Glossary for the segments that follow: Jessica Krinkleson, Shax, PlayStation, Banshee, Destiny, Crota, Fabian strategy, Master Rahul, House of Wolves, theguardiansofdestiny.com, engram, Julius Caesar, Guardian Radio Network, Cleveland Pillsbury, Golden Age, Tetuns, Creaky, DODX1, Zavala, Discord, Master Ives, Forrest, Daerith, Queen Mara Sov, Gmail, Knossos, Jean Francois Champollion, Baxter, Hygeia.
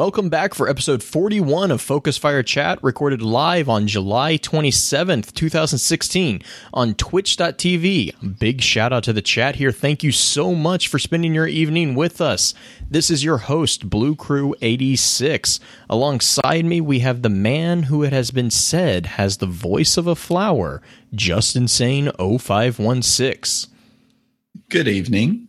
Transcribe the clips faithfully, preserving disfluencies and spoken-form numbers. welcome back for episode forty-one of Focus Fire Chat, recorded live on July twenty-seventh, twenty sixteen on Twitch dot T V. Big shout out to the chat here. Thank you so much for spending your evening with us. This is your host, Blue Crew eighty-six. Alongside me, we have the man who it has been said has the voice of a flower, Just Insane oh five one six. Good evening.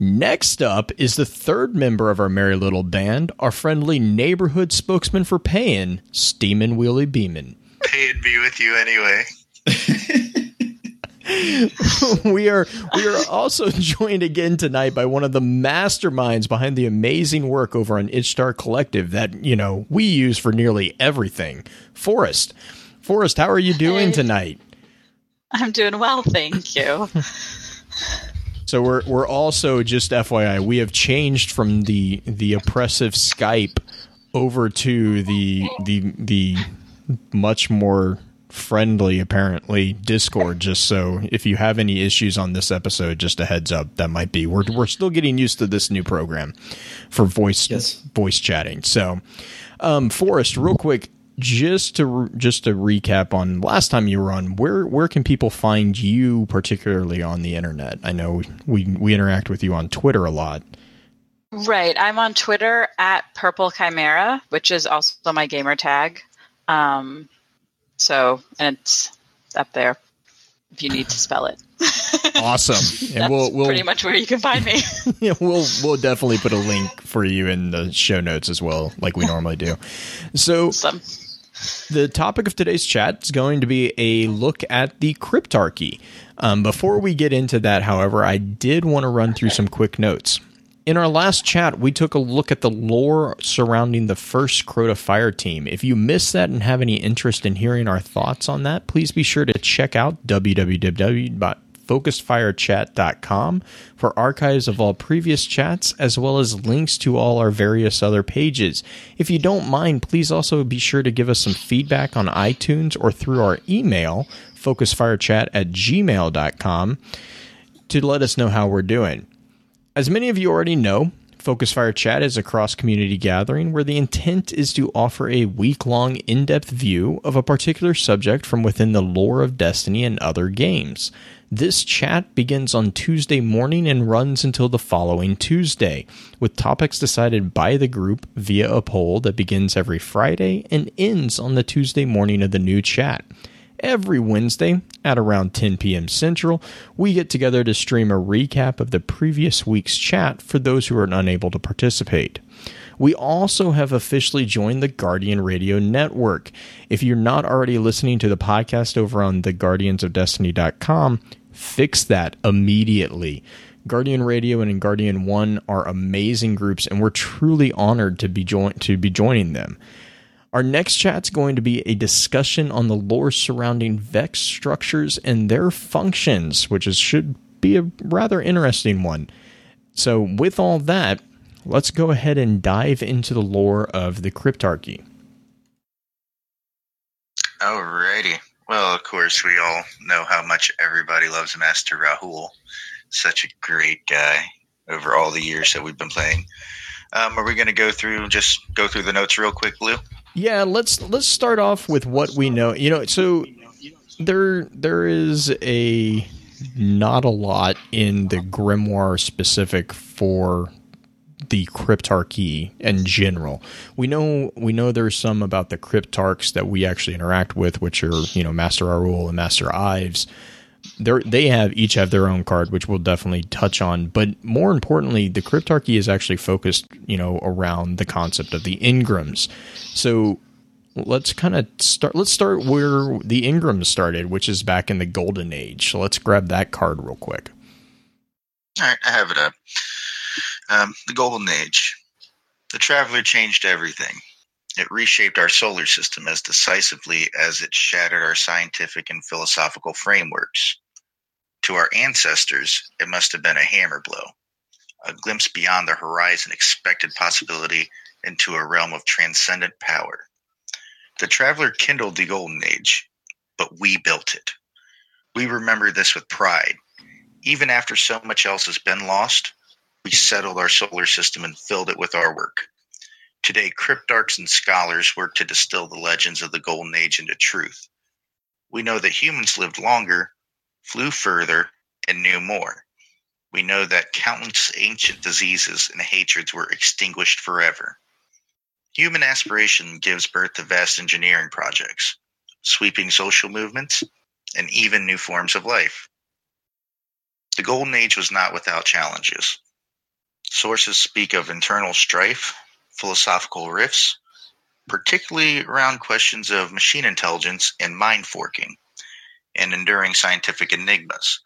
Next up is the third member of our merry little band, our friendly neighborhood spokesman for payin', Steamin' Wheelie Beamin'. Pay'd be with you anyway. we are we are also joined again tonight by one of the masterminds behind the amazing work over on Ishtar Collective that, you know, we use for nearly everything, Forrest. Forrest, how are you doing hey. tonight? I'm doing well, thank you. So we're we're also, just F Y I, we have changed from the the oppressive Skype over to the the the much more friendly, apparently, Discord. Just so if you have any issues on this episode, just a heads up, that might be we're we're still getting used to this new program for voice yes. voice chatting. So, um, Forrest, real quick, just to just to recap on last time you were on, where where can people find you particularly on the internet? I know we we interact with you on Twitter a lot. Right, I'm on Twitter at Purple Chimera, which is also my gamer tag. Um, so and it's up there if you need to spell it. Awesome, and That's we'll, we'll pretty much where you can find me. yeah, we'll we'll definitely put a link for you in the show notes as well, like we normally do. So. Awesome. The topic of today's chat is going to be a look at the Cryptarchy. Um, before we get into that, however, I did want to run through some quick notes. In our last chat, we took a look at the lore surrounding the first Crota Fire team. If you missed that and have any interest in hearing our thoughts on that, please be sure to check out w w w dot focused fire chat dot com for archives of all previous chats, as well as links to all our various other pages. If you don't mind, please also be sure to give us some feedback on iTunes or through our email, focusfirechat at gmail dot com, to let us know how we're doing. As many of you already know, Focus Fire Chat is a cross-community gathering where the intent is to offer a week-long in-depth view of a particular subject from within the lore of Destiny and other games. This chat begins on Tuesday morning and runs until the following Tuesday, with topics decided by the group via a poll that begins every Friday and ends on the Tuesday morning of the new chat. Every Wednesday, at around ten p.m. Central, we get together to stream a recap of the previous week's chat for those who are unable to participate. We also have officially joined the Guardian Radio Network. If you're not already listening to the podcast over on the guardians of destiny dot com, fix that immediately. Guardian Radio and Guardian One are amazing groups, and we're truly honored to be jo- to be joining them. Our next chat's going to be a discussion on the lore surrounding Vex structures and their functions, which is, should be a rather interesting one. So with all that, let's go ahead and dive into the lore of the Cryptarchy. Alrighty. Well, of course, we all know how much everybody loves Master Rahul. Such a great guy over all the years that we've been playing. Um, are we going to go through just go through the notes real quick, Lou? Yeah, let's let's start off with what we know. You know, so there there is a not a lot in the grimoire specific for the Cryptarchy in general. We know we know there's some about the Cryptarchs that we actually interact with, which are, you know, Master Rahul and Master Ives. They're, they have each have their own card, which we'll definitely touch on. But more importantly, the Cryptarchy is actually focused, you know, around the concept of the Ingrams. So let's kind of start. Let's start where the Ingrams started, which is back in the Golden Age. So let's grab that card real quick. All right, I have it up. Um, the Golden Age. The Traveler changed everything. It reshaped our solar system as decisively as it shattered our scientific and philosophical frameworks. To our ancestors, it must have been a hammer blow, a glimpse beyond the horizon, expected possibility into a realm of transcendent power. The Traveler kindled the Golden Age, but we built it. We remember this with pride. Even after so much else has been lost, we settled our solar system and filled it with our work. Today, cryptarchs and scholars work to distill the legends of the Golden Age into truth. We know that humans lived longer, flew further, and knew more. We know that countless ancient diseases and hatreds were extinguished forever. Human aspiration gives birth to vast engineering projects, sweeping social movements, and even new forms of life. The Golden Age was not without challenges. Sources speak of internal strife, philosophical rifts, particularly around questions of machine intelligence and mind forking, and enduring scientific enigmas.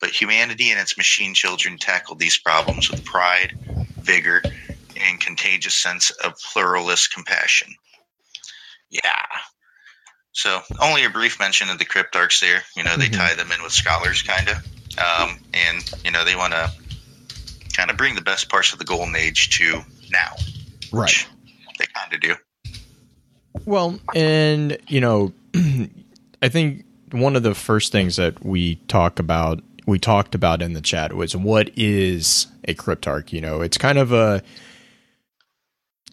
But humanity and its machine children tackled these problems with pride, vigor, and contagious sense of pluralist compassion. Yeah. So only a brief mention of the Cryptarchs there. You know, they mm-hmm. tie them in with scholars, kind of. Um, and, you know, they want to kind of bring the best parts of the Golden Age to now. Right. They kind of do. Well, and, you know, I think one of the first things that we talk about, we talked about in the chat was what is a Cryptarch? You know, it's kind of a,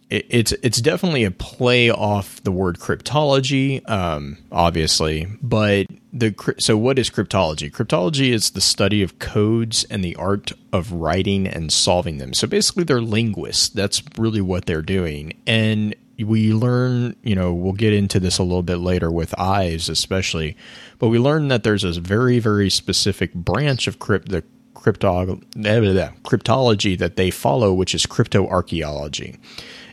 it, it's, it's definitely a play off the word cryptology, um, obviously, but the, so what is cryptology? Cryptology is the study of codes and the art of writing and solving them. So basically they're linguists. That's really what they're doing. And we learn, you know, we'll get into this a little bit later with Ives especially, but we learn that there's this very, very specific branch of crypt, the crypto, blah, blah, blah, cryptology that they follow, which is cryptoarchaeology.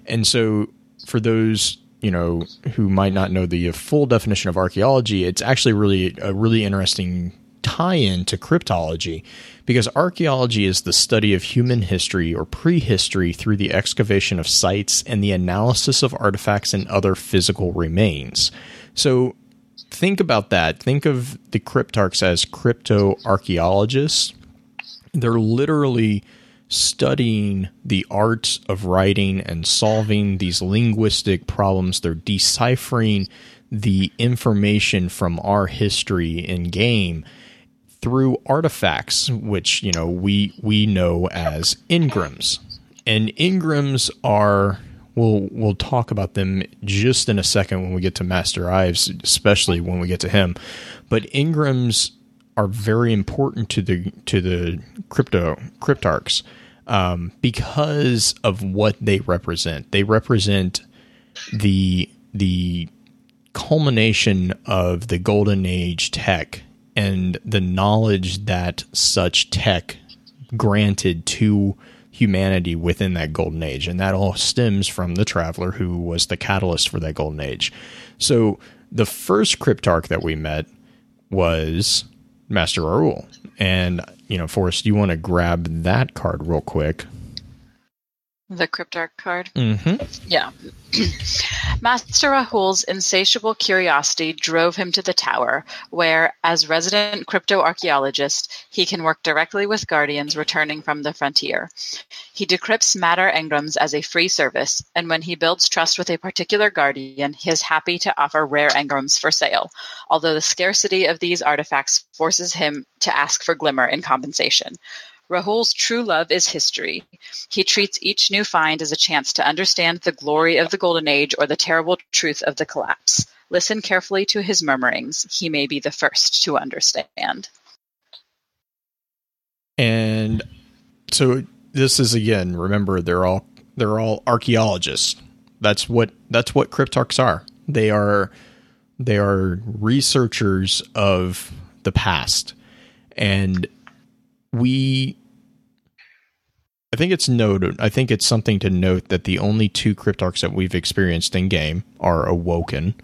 And so for those, you know, who might not know the full definition of archaeology, it's actually really a really interesting tie-in to cryptology, because archaeology is the study of human history or prehistory through the excavation of sites and the analysis of artifacts and other physical remains. So think about that. Think of the Cryptarchs as crypto-archaeologists. They're literally studying the art of writing and solving these linguistic problems. They're deciphering the information from our history in game through artifacts, which, you know, we we know as engrams. And engrams are, we'll we'll talk about them just in a second when we get to Master Ives, especially when we get to him. But engrams are very important to the to the crypto cryptarchs um, because of what they represent. They represent the the culmination of the Golden Age tech and the knowledge that such tech granted to humanity within that Golden Age. And that all stems from the Traveler, who was the catalyst for that Golden Age. So the first Cryptarch that we met was Master Rahul. And, you know, Forrest, you want to grab that card real quick? The Cryptarch card? Mm-hmm. Yeah. Master Rahul's insatiable curiosity drove him to the tower, where, as resident cryptoarchaeologist, he can work directly with guardians returning from the frontier. He decrypts matter engrams as a free service, and when he builds trust with a particular guardian, he is happy to offer rare engrams for sale, although the scarcity of these artifacts forces him to ask for glimmer in compensation. Rahul's true love is history. He treats each new find as a chance to understand the glory of the Golden Age or the terrible truth of the collapse. Listen carefully to his murmurings. He may be the first to understand. And so this is, again, remember, they're all they're all archaeologists. That's what that's what Cryptarchs are. They are they are researchers of the past. And we I think it's noted. I think it's something to note that the only two Cryptarchs that we've experienced in game are Awoken.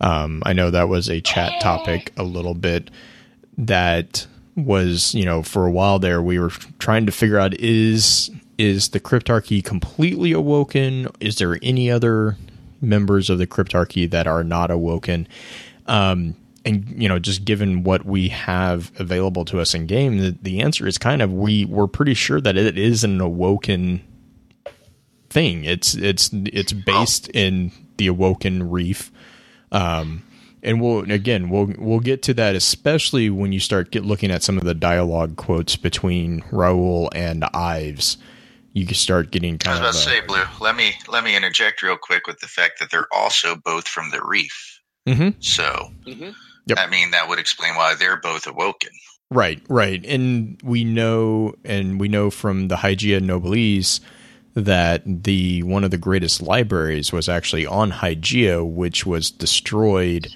Um, I know that was a chat topic a little bit. That was, you know, for a while there, we were trying to figure out is is the Cryptarchy completely awoken? Is there any other members of the Cryptarchy that are not awoken? Um, and, you know, just given what we have available to us in game, the, the answer is kind of, we we're pretty sure that it is an Awoken thing. It's, it's, it's based in the Awoken Reef. Um, and we'll, again, we'll, we'll get to that, especially when you start get looking at some of the dialogue quotes between Rahul and Ives you start getting kind of. I was about of, to say, uh, Blue, let me let me interject real quick with the fact that they're also both from the Reef. Mm-hmm. So, mm-hmm. Yep. I mean, that would explain why they're both awoken. Right, right, and we know, and we know from the Hygeia Nobilis that the one of the greatest libraries was actually on Hygeia, which was destroyed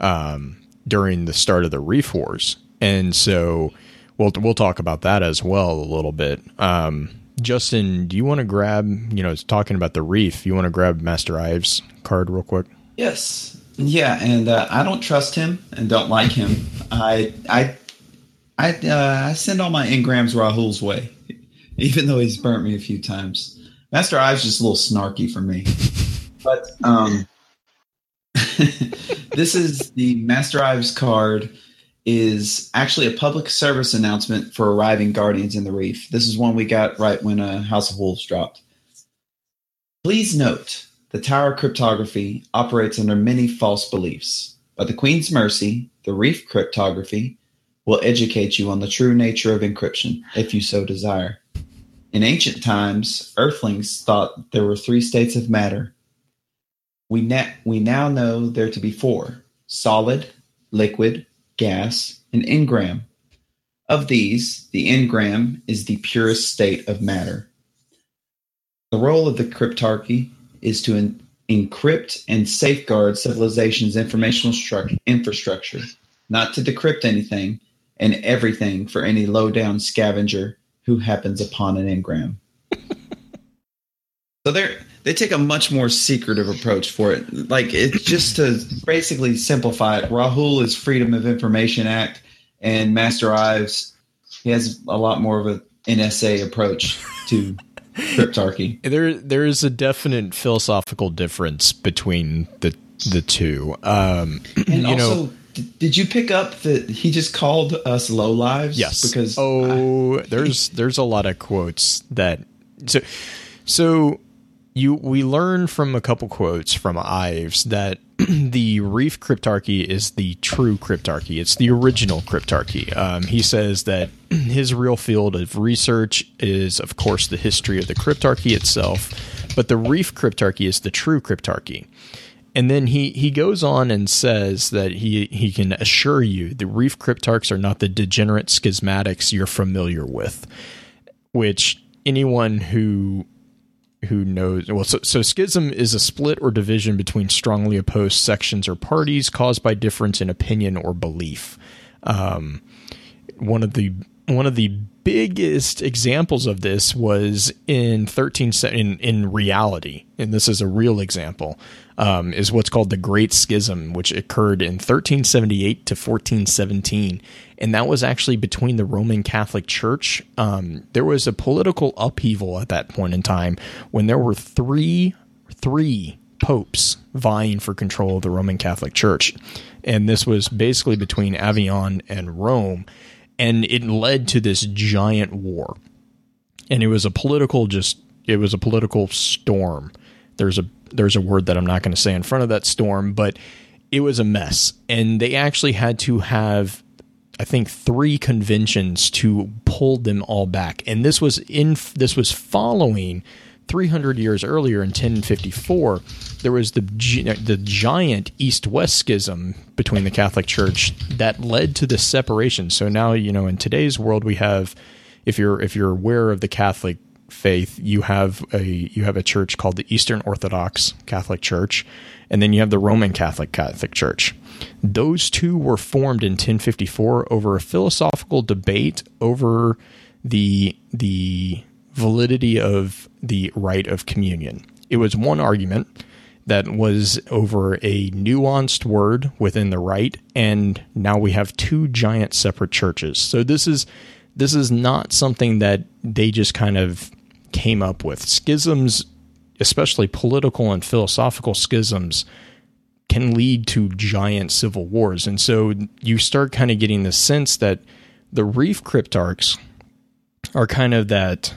um, during the start of the Reef Wars, and so we'll we'll talk about that as well a little bit. Um, Justin, do you want to grab? You know, talking about the Reef, you want to grab Master Ives' card real quick? Yes, yeah, and uh, I don't trust him and don't like him. I I. I, uh, I send all my engrams Rahul's way, even though he's burnt me a few times. Master Ives just a little snarky for me. But um, this is the Master Ives card is actually a public service announcement for arriving Guardians in the Reef. This is one we got right when uh, House of Wolves dropped. Please note, the Tower cryptography operates under many false beliefs. By the Queen's mercy, the Reef cryptography will educate you on the true nature of encryption, if you so desire. In ancient times, Earthlings thought there were three states of matter. We, ne- we now know there to be four: solid, liquid, gas, and engram. Of these, the engram is the purest state of matter. The role of the Cryptarchy is to en- encrypt and safeguard civilization's informational stru- infrastructure, not to decrypt anything, and everything for any low-down scavenger who happens upon an engram. So they they take a much more secretive approach for it. Like, it's just to basically simplify it. Rahul is Freedom of Information Act, and Master Ives, he has a lot more of an N S A approach to Cryptarchy. There, there is a definite philosophical difference between the the two. Um, and you also, know, did you pick up that he just called us lowlives? Yes. Because oh, I, there's there's a lot of quotes that so so you we learn from a couple quotes from Ives that the Reef Cryptarchy is the true Cryptarchy. It's the original Cryptarchy. Um, he says that his real field of research is, of course, the history of the Cryptarchy itself, but the Reef Cryptarchy is the true Cryptarchy. And then he, he goes on and says that he, he can assure you the Reef Cryptarchs are not the degenerate schismatics you're familiar with, which anyone who who knows – well, so, so schism is a split or division between strongly opposed sections or parties caused by difference in opinion or belief. Um, one of the one of the biggest examples of this was in thirteen in, in reality, and this is a real example – Um, is what's called the Great Schism, which occurred in thirteen seventy-eight to fourteen seventeen. And that was actually between the Roman Catholic Church. Um, there was a political upheaval at that point in time when there were three, three popes vying for control of the Roman Catholic Church. And this was basically between Avignon and Rome. And it led to this giant war. And it was a political just, it was a political storm. There's a There's a word that I'm not going to say in front of that storm, but it was a mess. And they actually had to have, I think, three conventions to pull them all back. And this was in this was following three hundred years earlier in ten fifty-four. There was the the giant East-West schism between the Catholic Church that led to the separation. So now, you know, in today's world, we have, if you're if you're aware of the Catholic faith, you have a you have a church called the Eastern Orthodox Catholic Church, and then you have the Roman Catholic Catholic Church. Those two were formed in ten fifty-four over a philosophical debate over the the validity of the rite of communion. It was one argument that was over a nuanced word within the rite, and now we have two giant separate churches. So this is this is not something that they just kind of came up with. Schisms, especially political and philosophical schisms, can lead to giant civil wars. And so you start kind of getting the sense that the Reef Cryptarchs are kind of that,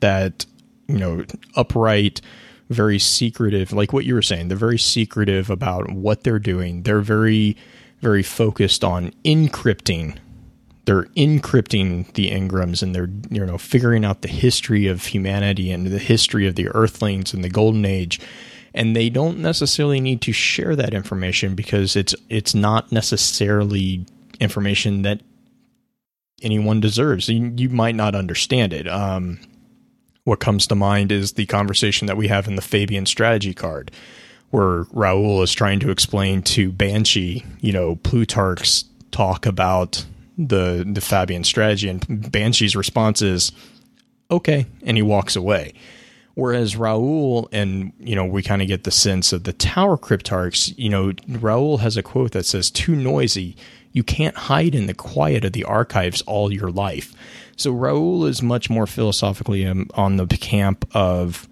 that, you know, upright, very secretive, like what you were saying, they're very secretive about what they're doing. They're very, very focused on encrypting they're encrypting the engrams, and they're, you know, figuring out the history of humanity and the history of the Earthlings and the Golden Age. And they don't necessarily need to share that information because it's it's not necessarily information that anyone deserves. You, you might not understand it. Um, what comes to mind is the conversation that we have in the Fabian strategy card, where Rahul is trying to explain to Banshee, you know, Plutarch's talk about the the Fabian strategy, and Banshee's response is, okay, and he walks away. Whereas Rahul, and, you know, we kind of get the sense of the Tower Cryptarchs, you know, Rahul has a quote that says, too noisy, you can't hide in the quiet of the archives all your life. So Rahul is much more philosophically on the camp of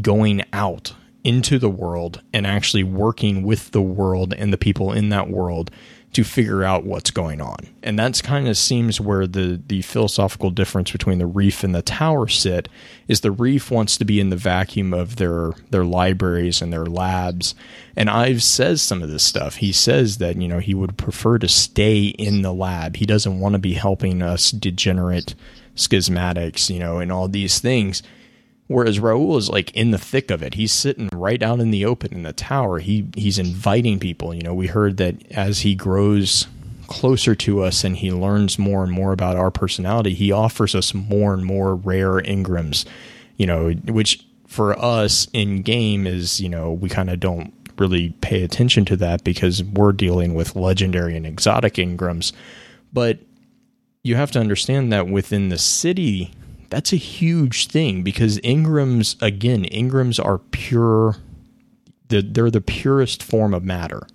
going out into the world and actually working with the world and the people in that world to figure out what's going on. And that's kind of seems where the, the philosophical difference between the Reef and the Tower sit, is the Reef wants to be in the vacuum of their, their libraries and their labs. And Ives says some of this stuff. He says that, you know, he would prefer to stay in the lab. He doesn't want to be helping us degenerate schismatics, you know, and all these things. Whereas Rahul is like in the thick of it. He's sitting right out in the open in the Tower. He he's inviting people. You know, we heard that as he grows closer to us and he learns more and more about our personality, he offers us more and more rare engrams, you know, which for us in game is, you know, we kind of don't really pay attention to that because we're dealing with legendary and exotic engrams. But you have to understand that within the city, that's a huge thing, because engrams, again, engrams are pure, they're, they're the purest form of matter.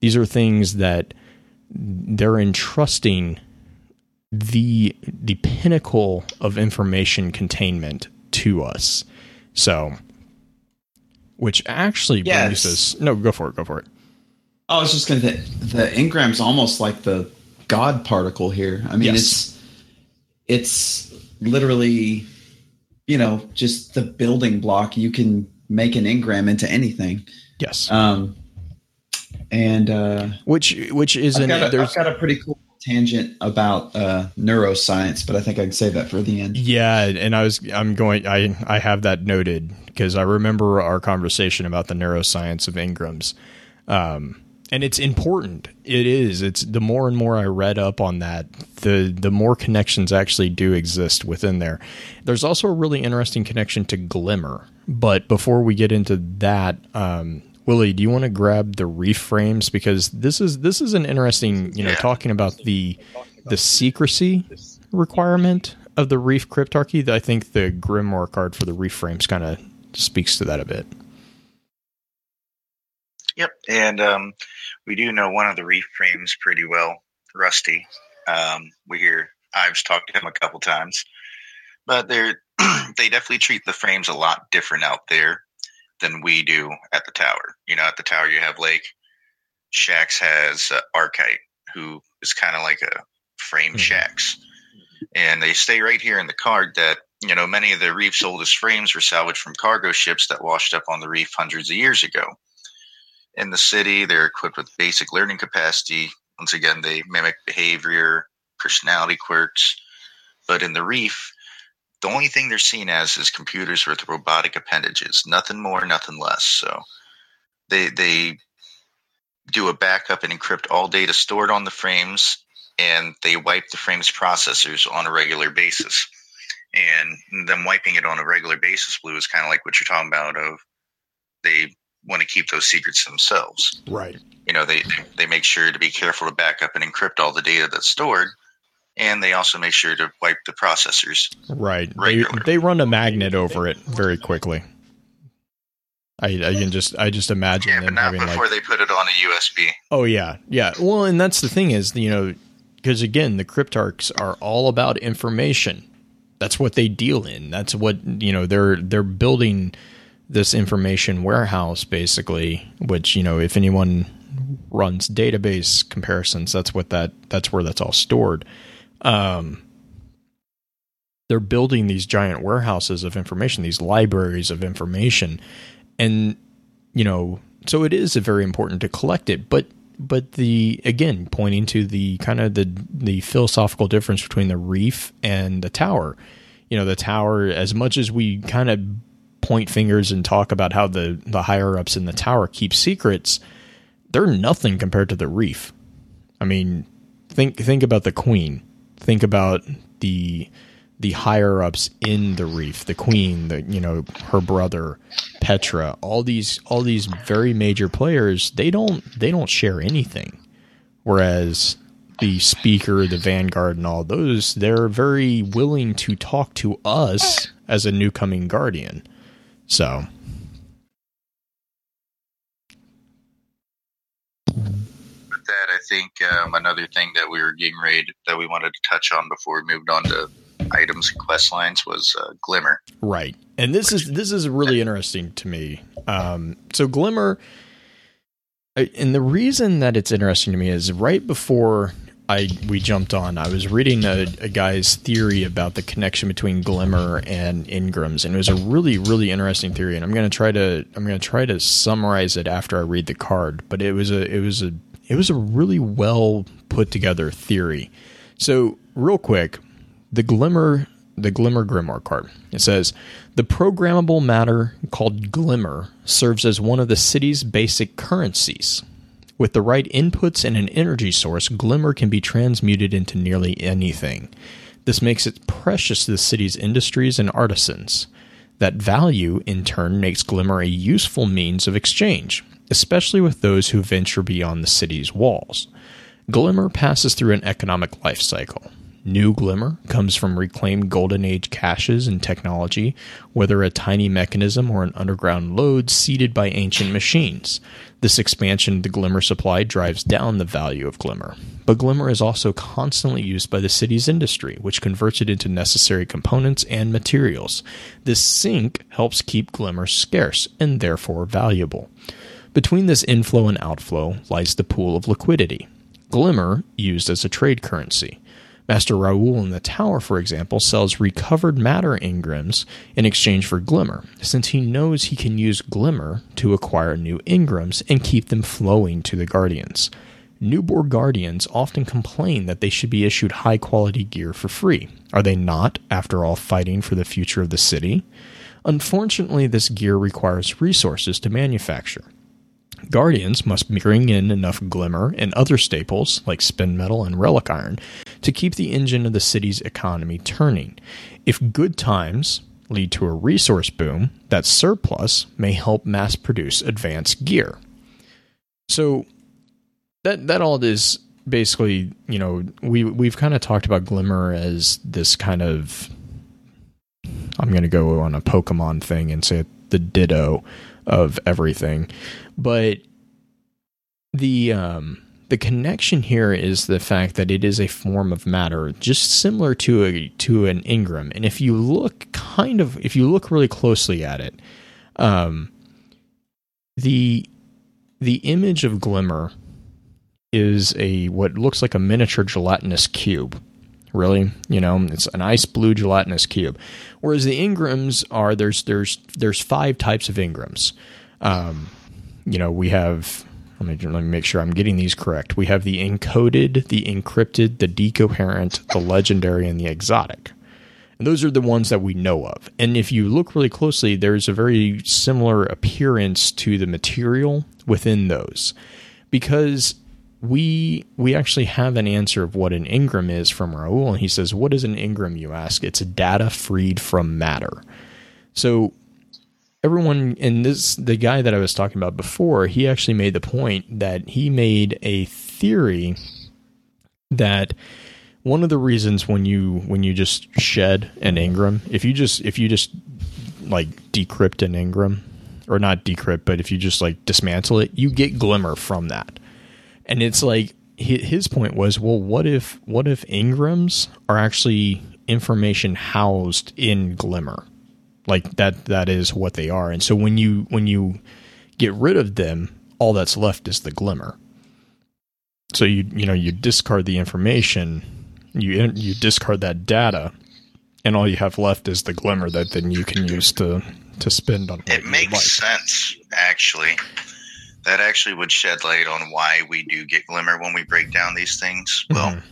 These are things that they're entrusting the the pinnacle of information containment to us. So, which actually yes. brings us... No, go for it, go for it. I was just going to... The engram's almost like the God particle here. I mean, yes. it's... it's literally, you know, just the building block. You can make an engram into anything. Yes. Um, and uh, which which is I've, an, got a, I've got a pretty cool tangent about uh, neuroscience, but I think I can save that for the end. Yeah, and I was I'm going I I have that noted because I remember our conversation about the neuroscience of engrams, um, and it's important. It is. It's the more and more I read up on that, the the more connections actually do exist within there. There's also a really interesting connection to Glimmer. But before we get into that, um, Willie, do you want to grab the Reef frames? Because this is this is an interesting, you know, talking about the the secrecy requirement of the Reef Cryptarchy. I think the Grimoire card for the Reef frames kind of speaks to that a bit. Yep, and um, we do know one of the Reef frames pretty well, Rusty. Um, we hear Ives talk to him a couple times, but they they definitely treat the frames a lot different out there than we do at the Tower. You know, at the Tower you have Lake. Shax has uh, Archite, who is kind of like a frame Shax, and they stay right here in the card that, you know, many of the Reef's oldest frames were salvaged from cargo ships that washed up on the Reef hundreds of years ago. In the city, they're equipped with basic learning capacity. Once again, they mimic behavior, personality quirks. But in the Reef, the only thing they're seen as is computers with robotic appendages. Nothing more, nothing less. So they they do a backup and encrypt all data stored on the frames, and they wipe the frame's processors on a regular basis. And them wiping it on a regular basis, Blue, is kind of like what you're talking about of they want to keep those secrets themselves. Right. You know, they, they make sure to be careful to back up and encrypt all the data that's stored, and they also make sure to wipe the processors. Right. They, they run a magnet over it very quickly. I, I can just I just imagine yeah, them but not having before like, they put it on a U S B. Oh, yeah. Yeah. Well, and that's the thing is, you know, because again, the Cryptarchs are all about information. That's what they deal in. That's what, you know, they're they're building this information warehouse, basically, which, you know, if anyone runs database comparisons, that's what that that's where that's all stored. Um, they're building these giant warehouses of information, these libraries of information. And, you know, so it is very important to collect it. But but the again pointing to the kind of the the philosophical difference between the reef and the tower. You know, the tower, as much as we kind of point fingers and talk about how the the higher ups in the tower keep secrets, they're nothing compared to the reef. I mean, think think about the queen. Think about the the higher ups in the reef, the queen, the you know her brother, Petra, all these all these very major players. They don't they don't share anything, whereas the Speaker, the Vanguard, and all those, they're very willing to talk to us as a new coming Guardian. So, with that, I think um, another thing that we were getting ready to, that we wanted to touch on before we moved on to items and quest lines was uh, Glimmer, right? And this Which, is this is really interesting to me. Um, so Glimmer, and the reason that it's interesting to me is right before I we jumped on, I was reading a, a guy's theory about the connection between Glimmer and Ingram's, and it was a really, really interesting theory. And I'm gonna try to I'm gonna try to summarize it after I read the card. But it was a it was a it was a really well put together theory. So real quick, the Glimmer the Glimmer Grimoire card. It says the programmable matter called Glimmer serves as one of the city's basic currencies. With the right inputs and an energy source, Glimmer can be transmuted into nearly anything. This makes it precious to the city's industries and artisans. That value, in turn, makes Glimmer a useful means of exchange, especially with those who venture beyond the city's walls. Glimmer passes through an economic life cycle. New Glimmer comes from reclaimed Golden Age caches and technology, whether a tiny mechanism or an underground lode seeded by ancient machines. This expansion of the Glimmer supply drives down the value of Glimmer. But Glimmer is also constantly used by the city's industry, which converts it into necessary components and materials. This sink helps keep Glimmer scarce and therefore valuable. Between this inflow and outflow lies the pool of liquidity. Glimmer used as a trade currency. Master Rahul in the tower, for example, sells recovered matter Ingrams in exchange for Glimmer, since he knows he can use Glimmer to acquire new Ingrams and keep them flowing to the Guardians. Newborn Guardians often complain that they should be issued high-quality gear for free. Are they not, after all, fighting for the future of the city? Unfortunately, this gear requires resources to manufacture. Guardians must bring in enough Glimmer and other staples, like spin metal and relic iron, to keep the engine of the city's economy turning. If good times lead to a resource boom, that surplus may help mass-produce advanced gear. So that that all is basically, you know, we, we've kind of talked about Glimmer as this kind of, I'm going to go on a Pokemon thing and say the Ditto of everything. But the um, the connection here is the fact that it is a form of matter, just similar to a to an Ingram. And if you look kind of if you look really closely at it, um, the the image of Glimmer is a what looks like a miniature gelatinous cube. Really, you know, it's an ice blue gelatinous cube. Whereas the Ingrams are there's there's there's five types of Ingrams. Um, you know, we have. Let me let me make sure I'm getting these correct. We have the encoded, the encrypted, the decoherent, the legendary, and the exotic. And those are the ones that we know of. And if you look really closely, there's a very similar appearance to the material within those, because we we actually have an answer of what an Ingram is from Rahul, and he says, "What is an Ingram, you ask? It's data freed from matter." So everyone in this, the guy that I was talking about before, he actually made the point that he made a theory that one of the reasons when you when you just shed an Ingram, if you just if you just like decrypt an Ingram, or not decrypt, but if you just like dismantle it, you get Glimmer from that. And it's like his point was, well, what if what if Ingrams are actually information housed in Glimmer? Like that that is what they are. And so when you when you get rid of them, all that's left is the Glimmer. So you you know you discard the information, you you discard that data, and all you have left is the Glimmer that then you can use to to spend on. It makes sense, actually. that actually would shed light on why we do get Glimmer when we break down these things. Well, mm-hmm.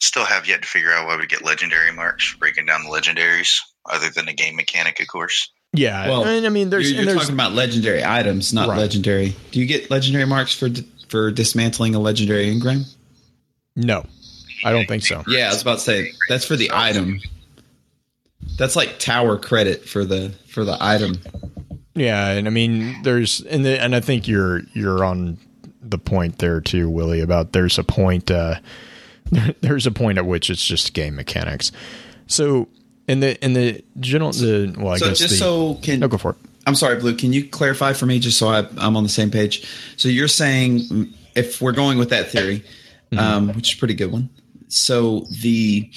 still have yet to figure out why we get legendary marks, breaking down the legendaries, other than the game mechanic, of course. Yeah. Well, and, I mean, there's, you're, you're there's, talking about legendary items, not right. legendary. Do you get legendary marks for for dismantling a legendary engram? No, I don't think so. Yeah, I was about to say that's for the item. That's like tower credit for the for the item. Yeah, and I mean, there's and the, and I think you're you're on the point there too, Willie. About there's a point uh, there, there's a point at which it's just game mechanics. So in the in the general the well, I so guess just the, so can no, go for it. I'm sorry, Blue. Can you clarify for me just so I, I'm on the same page? So you're saying if we're going with that theory, mm-hmm. um, which is a pretty good one. So the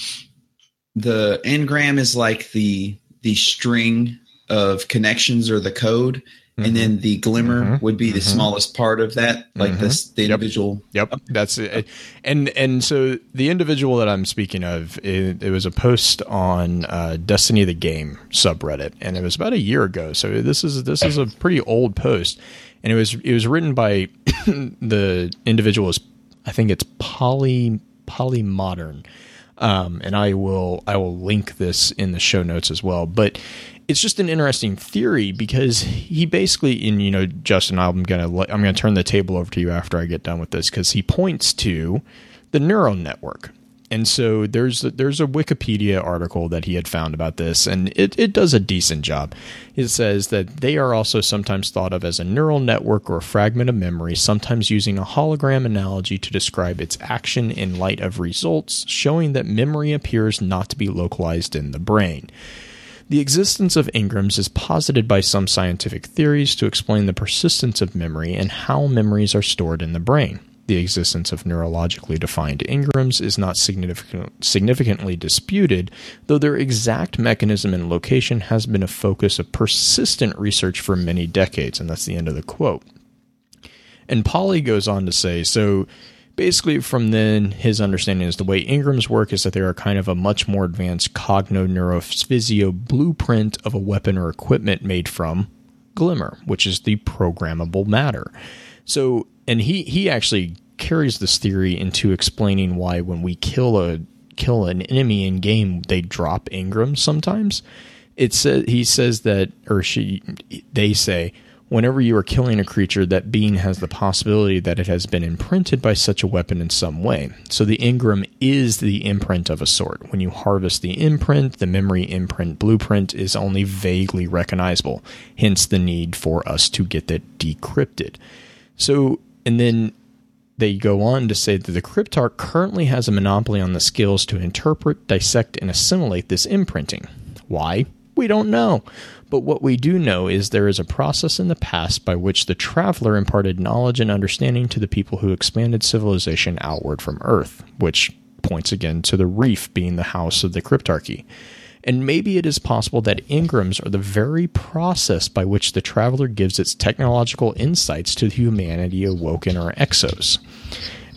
the engram is like the the string of connections or the code, mm-hmm. and then the glimmer mm-hmm. would be the mm-hmm. smallest part of that, like mm-hmm. this, the individual. Yep, yep. That's it. And and so the individual that I'm speaking of, it, it was a post on uh, Destiny the Game subreddit, and it was about a year ago. So this is this is a pretty old post, and it was it was written by the individual is, I think it's Poly Polymodern, um, and I will I will link this in the show notes as well, but. It's just an interesting theory because he basically, and you know, Justin, I'm gonna let, I'm gonna turn the table over to you after I get done with this because he points to the neural network, and so there's a, there's a Wikipedia article that he had found about this, and it it does a decent job. It says that they are also sometimes thought of as a neural network or a fragment of memory, sometimes using a hologram analogy to describe its action in light of results, showing that memory appears not to be localized in the brain. The existence of engrams is posited by some scientific theories to explain the persistence of memory and how memories are stored in the brain. The existence of neurologically defined engrams is not significant, significantly disputed, though their exact mechanism and location has been a focus of persistent research for many decades. And that's the end of the quote. And Polly goes on to say, so... basically, from then, his understanding is the way engrams work is that they are kind of a much more advanced cogno-neurophysio blueprint of a weapon or equipment made from Glimmer, which is the programmable matter. So, and he he actually carries this theory into explaining why when we kill a kill an enemy in game, they drop engrams sometimes. It says he says that, or she they say. Whenever you are killing a creature, that being has the possibility that it has been imprinted by such a weapon in some way. So the engram is the imprint of a sort. When you harvest the imprint, the memory imprint blueprint is only vaguely recognizable, hence the need for us to get that decrypted. So, and then they go on to say that the Cryptarch currently has a monopoly on the skills to interpret, dissect, and assimilate this imprinting. Why? We don't know. But what we do know is there is a process in the past by which the Traveler imparted knowledge and understanding to the people who expanded civilization outward from Earth, which points again to the Reef being the house of the Cryptarchy. And maybe it is possible that engrams are the very process by which the Traveler gives its technological insights to humanity awoken or exos.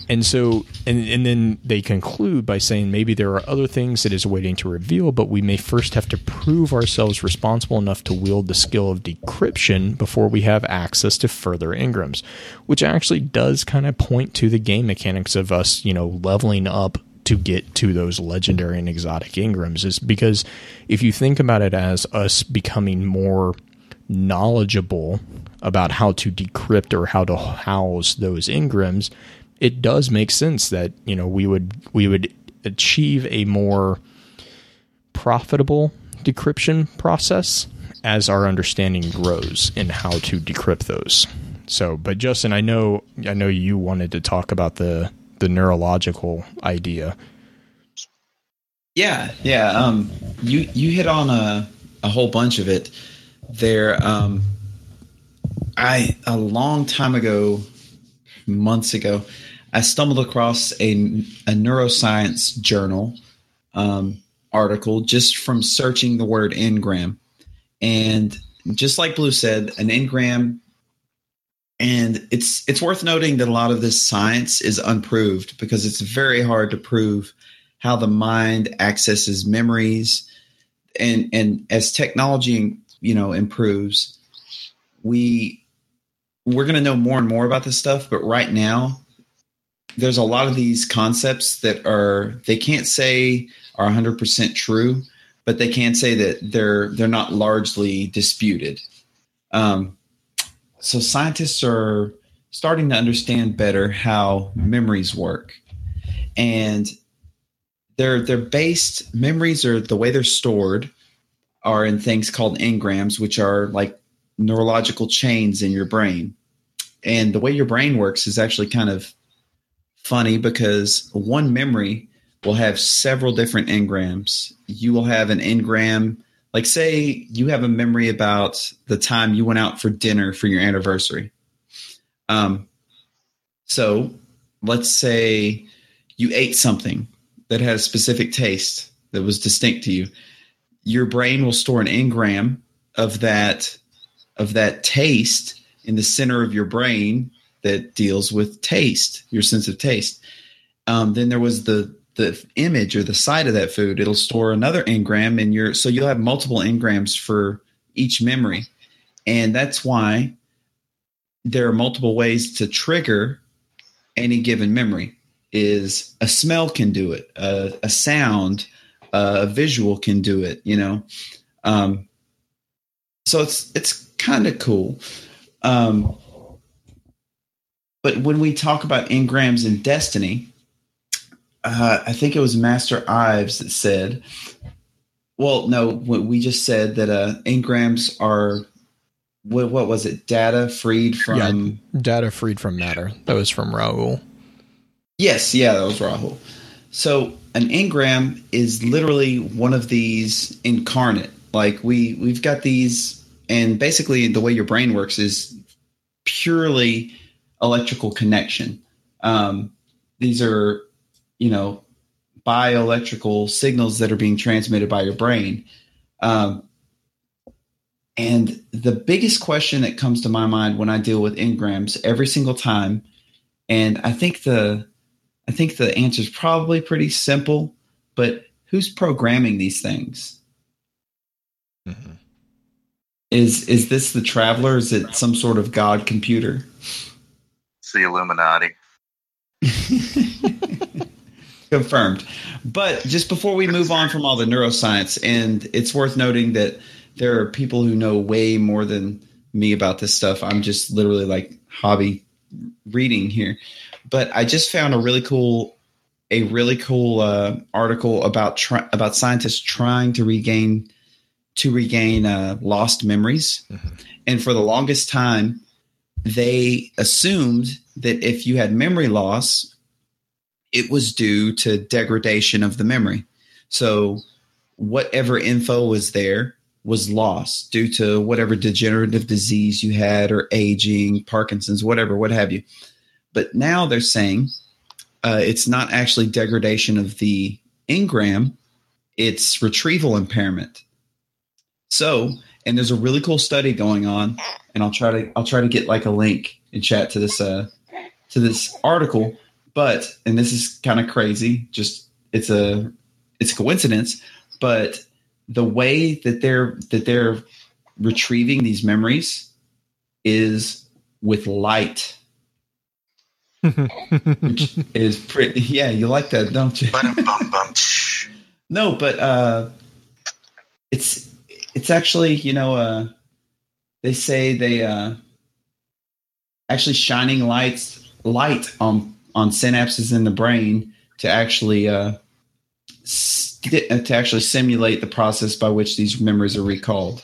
And so, and, and then they conclude by saying maybe there are other things it is waiting to reveal, but we may first have to prove ourselves responsible enough to wield the skill of decryption before we have access to further engrams, which actually does kind of point to the game mechanics of us, you know, leveling up to get to those legendary and exotic engrams. Is because if you think about it as us becoming more knowledgeable about how to decrypt or how to house those engrams, it does make sense that, you know, we would we would achieve a more profitable decryption process as our understanding grows in how to decrypt those. So, but Justin, I know I know you wanted to talk about the the neurological idea. Yeah, yeah. Um, you you hit on a a whole bunch of it there. Um, I a long time ago, months ago. I stumbled across a, a neuroscience journal um, article just from searching the word engram. And just like Blue said, an engram, and it's it's worth noting that a lot of this science is unproved because it's very hard to prove how the mind accesses memories. And, and as technology, you know, improves, we we're going to know more and more about this stuff, but right now there's a lot of these concepts that are, they can't say are one hundred percent true, but they can say that they're they're not largely disputed. Um, so scientists are starting to understand better how memories work, and they're they're based memories are the way they're stored are in things called engrams, which are like neurological chains in your brain. And the way your brain works is actually kind of funny, because one memory will have several different engrams. You will have an engram, like say you have a memory about the time you went out for dinner for your anniversary. Um, so let's say you ate something that had a specific taste that was distinct to you. Your brain will store an engram of that of that taste in the center of your brain that deals with taste, your sense of taste. Um, then there was the the image or the sight of that food. It'll store another engram in your, so you'll have multiple engrams for each memory. And that's why there are multiple ways to trigger any given memory. Is a smell can do it, a, a sound, a visual can do it, you know? Um, so it's, it's kind of cool. Um, but when we talk about engrams in Destiny, Uh, I think it was Master Ives that said, well, no, we just said that uh, engrams are, what, what was it, data freed from... Yeah, data freed from matter. That was from Rahul. Yes, yeah, that was Rahul. So an engram is literally one of these incarnate. Like we, we've got these, and basically the way your brain works is purely electrical connection. Um, these are... you know, bioelectrical signals that are being transmitted by your brain. Um, and the biggest question that comes to my mind when I deal with engrams every single time, and I think the I think the answer is probably pretty simple, but who's programming these things? Mm-hmm. Is is this the Traveler? Is it some sort of God computer? It's the Illuminati. Confirmed. But just before we move on from all the neuroscience, and it's worth noting that there are people who know way more than me about this stuff. I'm just literally like hobby reading here. But I just found a really cool, a really cool uh, article about tri- about scientists trying to regain to regain uh, lost memories. Mm-hmm. And for the longest time, they assumed that if you had memory loss, it was due to degradation of the memory. So whatever info was there was lost due to whatever degenerative disease you had or aging, Parkinson's, whatever, what have you. But now they're saying uh, it's not actually degradation of the engram. It's retrieval impairment. So, and there's a really cool study going on, and I'll try to, I'll try to get like a link in chat to this, uh, to this article. But, and this is kind of crazy, just it's a it's a coincidence, but the way that they're that they're retrieving these memories is with light. Which is pretty, yeah, you like that, don't you? No, but uh, it's it's actually, you know, uh, they say they uh, actually shining lights light on on synapses in the brain to actually uh, st- to actually simulate the process by which these memories are recalled.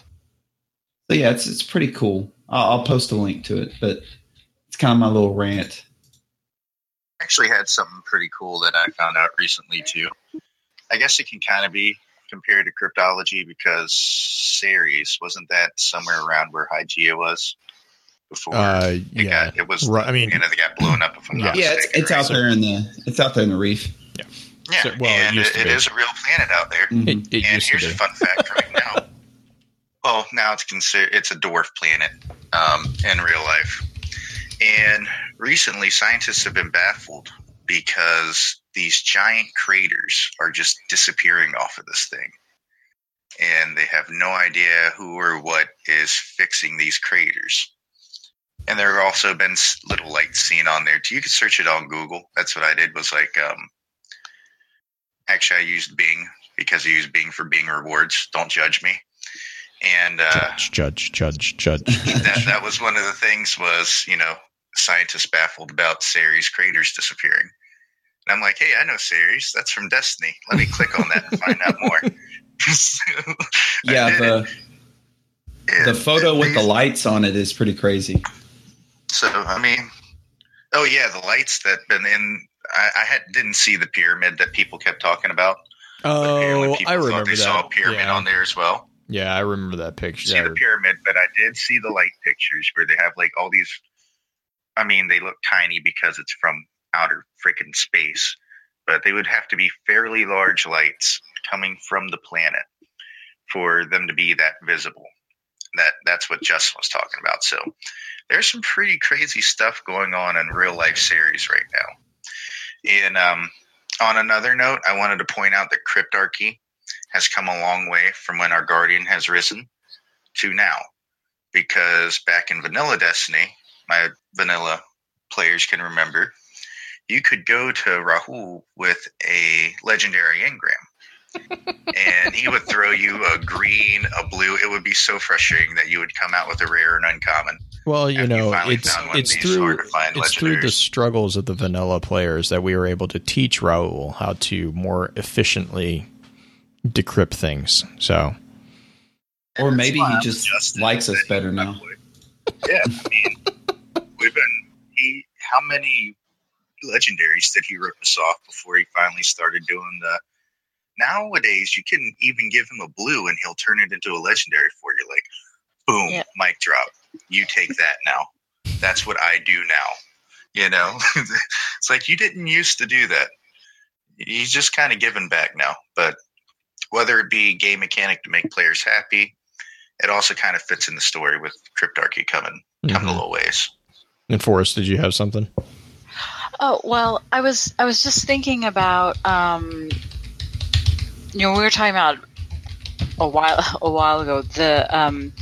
So yeah, it's it's pretty cool. I'll, I'll post a link to it, but it's kind of my little rant. I actually had something pretty cool that I found out recently too. I guess it can kind of be compared to cryptology, because Ceres, wasn't that somewhere around where Hygeia was? Before uh, it yeah, got, it was. Right, I mean, you know, they got blown up. If I'm yeah, not yeah, it's, it's right? out so, there in the it's out there in the reef. Yeah, yeah. So, well, and it, used to it be. Is a real planet out there. Mm-hmm. It, it and used here's to be. A fun fact right now. Well, now it's considered it's a dwarf planet um, in real life. And recently, scientists have been baffled because these giant craters are just disappearing off of this thing, and they have no idea who or what is fixing these craters. And there have also been little lights seen on there too. You could search it on Google. That's what I did, was like, um, actually I used Bing because I use Bing for Bing rewards. Don't judge me. And, uh, judge, judge, judge, judge. That, that was one of the things was, you know, scientists baffled about Ceres craters disappearing. And I'm like, hey, I know Ceres. That's from Destiny. Let me click on that and find out more. So yeah, the, the photo with the lights on it is pretty crazy. So, I mean, oh, yeah, the lights that been in. I, I had, didn't see the pyramid that people kept talking about. Oh, I remember that. They saw a pyramid yeah. on there as well. Yeah, I remember that picture. See the pyramid, but I did see the light pictures where they have like all these. I mean, they look tiny because it's from outer freaking space, but they would have to be fairly large lights coming from the planet for them to be that visible. That that's what Justin was talking about. So there's some pretty crazy stuff going on in real life series right now. And um, on another note, I wanted to point out that Cryptarchy has come a long way from when our Guardian has risen to now, because back in vanilla Destiny, my vanilla players can remember, you could go to Rahul with a legendary engram and he would throw you a green, a blue. It would be so frustrating that you would come out with a rare and uncommon. Well, you know, you it's, it's, through, it's through the struggles of the vanilla players that we were able to teach Rahul how to more efficiently decrypt things. So, and or maybe he just likes us better now. Yeah, I mean, we've been. He, how many legendaries did he rip us off before he finally started doing the? Nowadays, you can even give him a blue, and he'll turn it into a legendary for you. Like, boom, yeah. Mic drop. You take that now. That's what I do now. You know, it's like you didn't used to do that. He's just kind of giving back now, but. Whether it be game mechanic to make players happy, it also kind of fits in the story with Cryptarchy coming, mm-hmm. coming a little ways. And Forrest, did you have something? Oh, well, I was I was just thinking about, um, you know, we were talking about a while a while ago the um,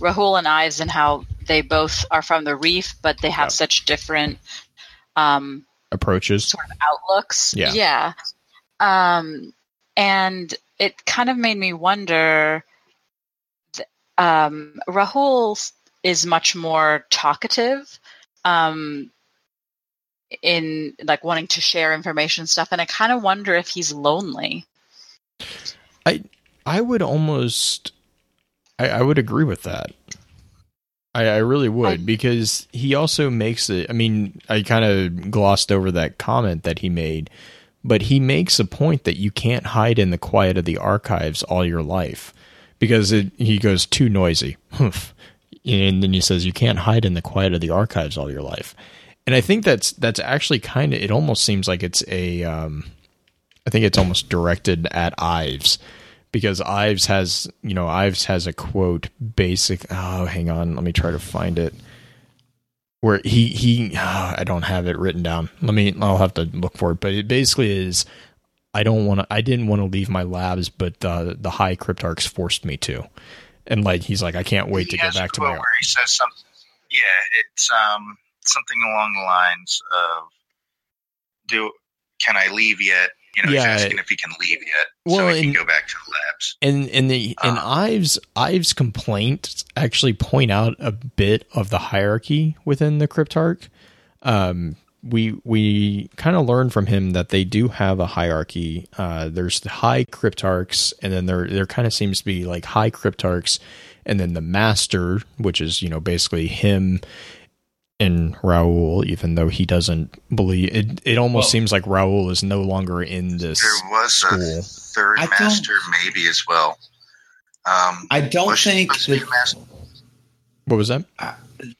Rahul and Ives and how they both are from the Reef, but they have yeah. such different um, approaches, sort of outlooks. Yeah, yeah, um, and. It kind of made me wonder, um, Rahul is much more talkative um, in like wanting to share information and stuff. And I kind of wonder if he's lonely. I, I would almost, I, I would agree with that. I, I really would I, because he also makes it, I mean, I kind of glossed over that comment that he made. But he makes a point that you can't hide in the quiet of the archives all your life because it, he goes too noisy. And then he says, you can't hide in the quiet of the archives all your life. And I think that's, that's actually kind of, it almost seems like it's a, um, I think it's almost directed at Ives because Ives has, you know, Ives has a quote basic. Oh, hang on. Let me try to find it. Where he, he oh, I don't have it written down. Let me, I'll have to look for it. But it basically is, I don't want to, I didn't want to leave my labs, but uh, the high Cryptarchs forced me to. And like, he's like, I can't wait he to go back to my. Where he says something, yeah, it's um something along the lines of, do can I leave yet? You know, yeah, he's asking if he can leave yet, well, so he and, can go back to the labs. And and the um, and Ives Ives' complaints actually point out a bit of the hierarchy within the Cryptarch. Um, we we kind of learn from him that they do have a hierarchy. Uh, there's the high Cryptarchs, and then there there kind of seems to be like high Cryptarchs, and then the master, which is you know basically him. And Rahul, even though he doesn't believe it, it almost well, seems like Rahul is no longer in this. There was school. a third I master, maybe as well. Um, I don't think. The, what was that? Uh, the,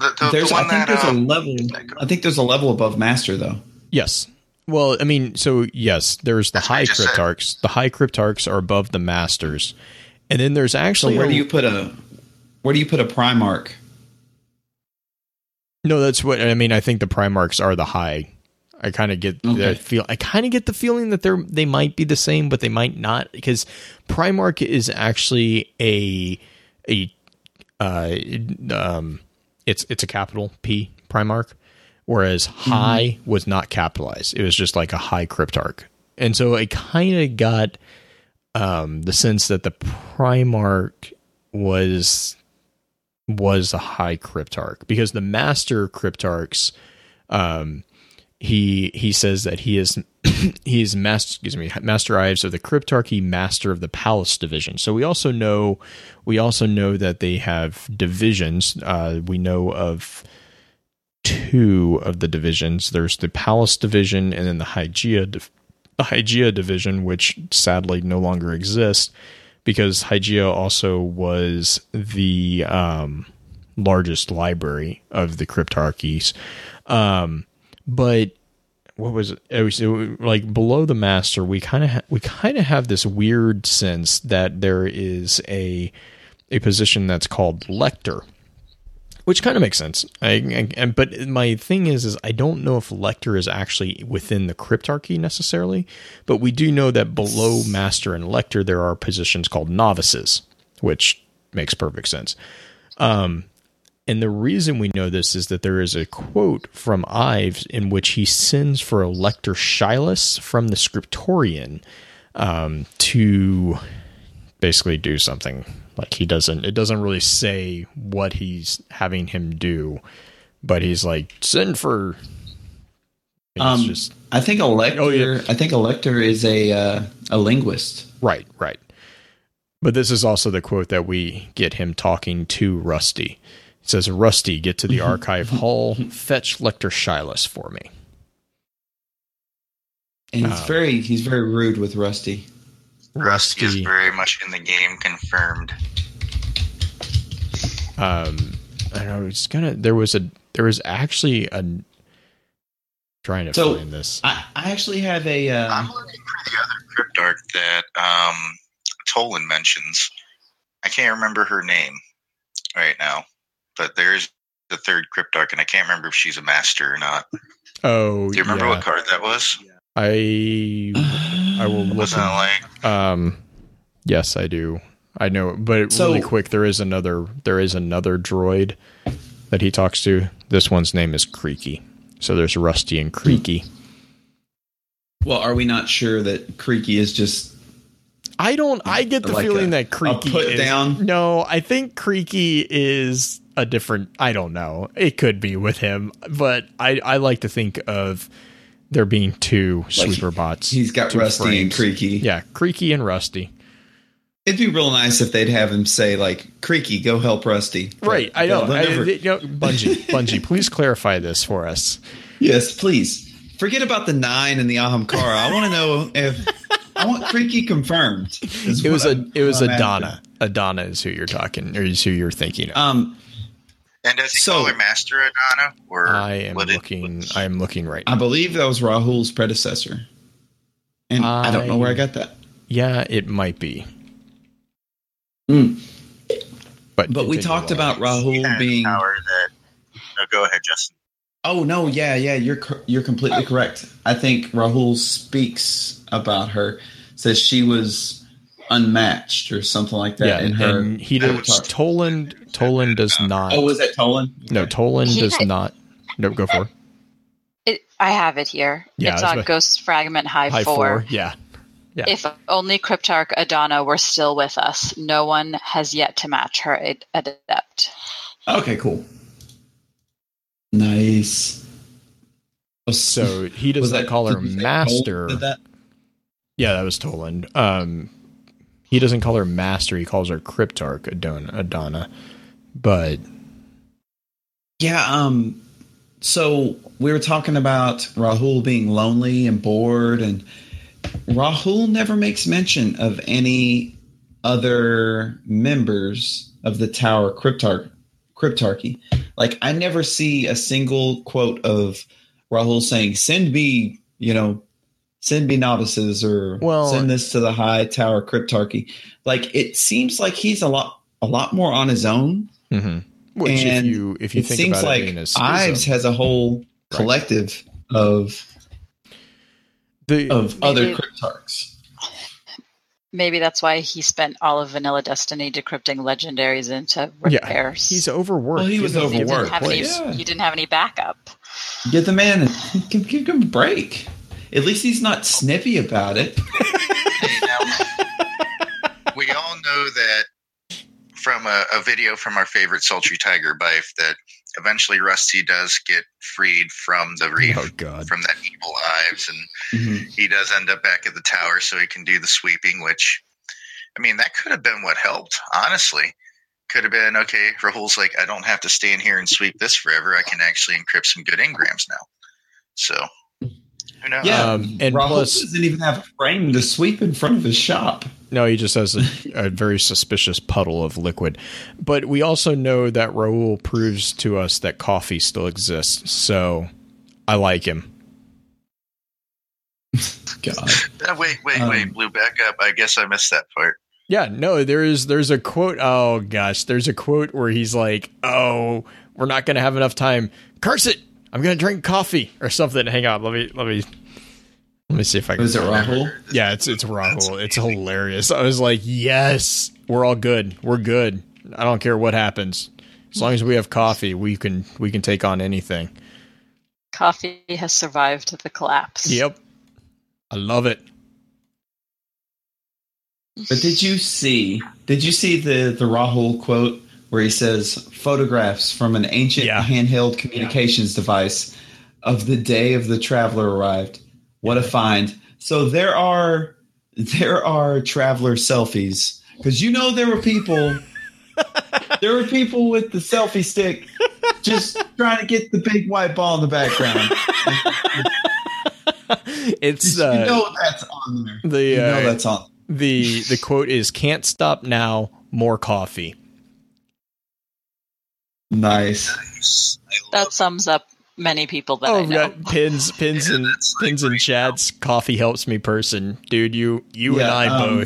the, there's, the one I think that, there's um, a level. I think there's a level above master, though. Yes. Well, I mean, so yes, there's the That's high Cryptarchs. Said. The high Cryptarchs are above the masters, and then there's actually. So where a, do you put a? Where do you put a Primarch? No, that's what I mean. I think the Primarchs are the high. I kind of get okay. that feel. I kind of get the feeling that they're they might be the same, but they might not because Primarch is actually a a uh, um, it's it's a capital P Primarch, whereas high mm-hmm. was not capitalized. It was just like a high Cryptarch. And so I kind of got um, the sense that the Primarch was was a high Cryptarch, because the master Cryptarchs, um, he he says that he is he is master excuse me Master Ives of the Cryptarchy, master of the Palace division. So we also know we also know that they have divisions. Uh, we know of two of the divisions. There's the Palace division and then the Hygeia division. The Hygeia division, which sadly no longer exists, because Hygeia also was the um, largest library of the Cryptarchies. Um, but what was it? It was, it was like below the master, we kind of ha- we kind of have this weird sense that there is a a position that's called lector, which kind of makes sense. I, I, but my thing is, is I don't know if lector is actually within the Cryptarchy necessarily, but we do know that below master and lector, there are positions called novices, which makes perfect sense. Um, and the reason we know this is that there is a quote from Ives in which he sends for a lector Shylus from the Scriptorian um, to basically do something. Like he doesn't, it doesn't really say what he's having him do, but he's like, send for. Um, just, I think a lector. Oh, yeah. I think a lector is a uh, a linguist. Right, right. But this is also the quote that we get him talking to Rusty. It says, "Rusty, get to the archive hall. Fetch lector Shylus for me." And he's um, very he's very rude with Rusty. Rusty is very much in the game, confirmed. Um, I know it's gonna. There was a. There was actually a. Trying to so find this. I, I actually have a. Uh, I'm looking for the other Cryptarch that um, Toland mentions. I can't remember her name right now, but there is the third Cryptarch, and I can't remember if she's a master or not. Oh, do you remember yeah. what card that was? Yeah. I I will listen. Like? Um, yes, I do. I know, but so, really quick, there is another there is another droid that he talks to. This one's name is Creaky. So there's Rusty and Creaky. Well, are we not sure that Creaky is just? I don't. I get the like feeling a, that Creaky put is, down. No, I think Creaky is a different. I don't know. It could be with him, but I I like to think of. There being two sweeper like, bots. He's got Rusty frames. And Creaky. Yeah, Creaky and Rusty. It'd be real nice if they'd have him say, like, Creaky, go help Rusty. Right, but, I know. I, never... you know Bungie, Bungie, please clarify this for us. Yes, please. Forget about the nine and the Ahamkara. I want to know if... I want Creaky confirmed. It was, a, it was Adana. After. Adana is who you're talking, or is who you're thinking of. Um, And does he so, call her Master Adana? Or I am looking. It, I am looking right now. I believe that was Rahul's predecessor, and I, I don't know where I got that. Yeah, it might be. Mm. But but we talked about Rahul yeah, being. Power that, no, go ahead, Justin. Oh no! Yeah, yeah, you're you're completely oh. correct. I think Rahul speaks about her, says she was unmatched or something like that. Yeah, in her, and he does. Toland. Toland does not. Oh, was that Toland? Okay. No, Toland he does had, not. No, go for it. I have it here. Yeah, it's on what, Ghost Fragment High, high four. four. Yeah. yeah. If only Cryptarch Adana were still with us, no one has yet to match her ad- adept. Okay, cool. Nice. So he does not call her master. That? Yeah, that was Toland. Um, He doesn't call her master. He calls her Cryptarch Adana. But yeah, um, so we were talking about Rahul being lonely and bored, and Rahul never makes mention of any other members of the Tower Cryptarch Cryptarchy. Like I never see a single quote of Rahul saying, "Send me," you know. Send me novices or well, send this to the high tower Cryptarchy. Like it seems like he's a lot, a lot more on his own. Mm-hmm. Which and if you, if you it think seems about like it Ives has a whole collective right. of the, of maybe, other Cryptarchs. Maybe that's why he spent all of Vanilla Destiny decrypting legendaries into repairs. Yeah, he's overworked. Well, he was because overworked. He didn't, any, yeah. he didn't have any backup. Get the man. Give, give him a break. At least he's not snippy about it. Now, we all know that from a, a video from our favorite Sultry Tiger, Bife, that eventually Rusty does get freed from the reef, oh, God. from that evil Ives, and mm-hmm. he does end up back at the tower so he can do the sweeping, which, I mean, that could have been what helped, honestly. Could have been, okay, Rahul's like, I don't have to stand here and sweep this forever. I can actually encrypt some good engrams now. So, who knows? Yeah, um, and Rahul plus, doesn't even have a frame to sweep in front of his shop. No, he just has a, a very suspicious puddle of liquid. But we also know that Rahul proves to us that coffee still exists. So I like him. God. Wait, wait, um, wait. Blew back up. I guess I missed that part. Yeah, no, there is there's a quote. Oh, gosh. There's a quote where he's like, oh, we're not going to have enough time. Curse it. I'm going to drink coffee or something. Hang on. Let me let me. Let me see if I can. Is it Rahul? Yeah, it's it's Rahul. It's hilarious. I was like, yes, we're all good. We're good. I don't care what happens. As long as we have coffee, we can we can take on anything. Coffee has survived the collapse. Yep. I love it. But did you see did you see the, the Rahul quote where he says photographs from an ancient yeah. handheld communications yeah. device of the day of the Traveler arrived? What a find. So there are there are Traveler selfies, because you know there were people there were people with the selfie stick just trying to get the big white ball in the background. It's uh, you know that's on there. The, you know uh, that's on there. The the quote is, can't stop now, more coffee. Nice. That sums up many people that oh, I know. Yeah. Pins, pins, yeah, and like pins and chats. Help. Coffee helps me, person, dude. You, you, yeah, and I um,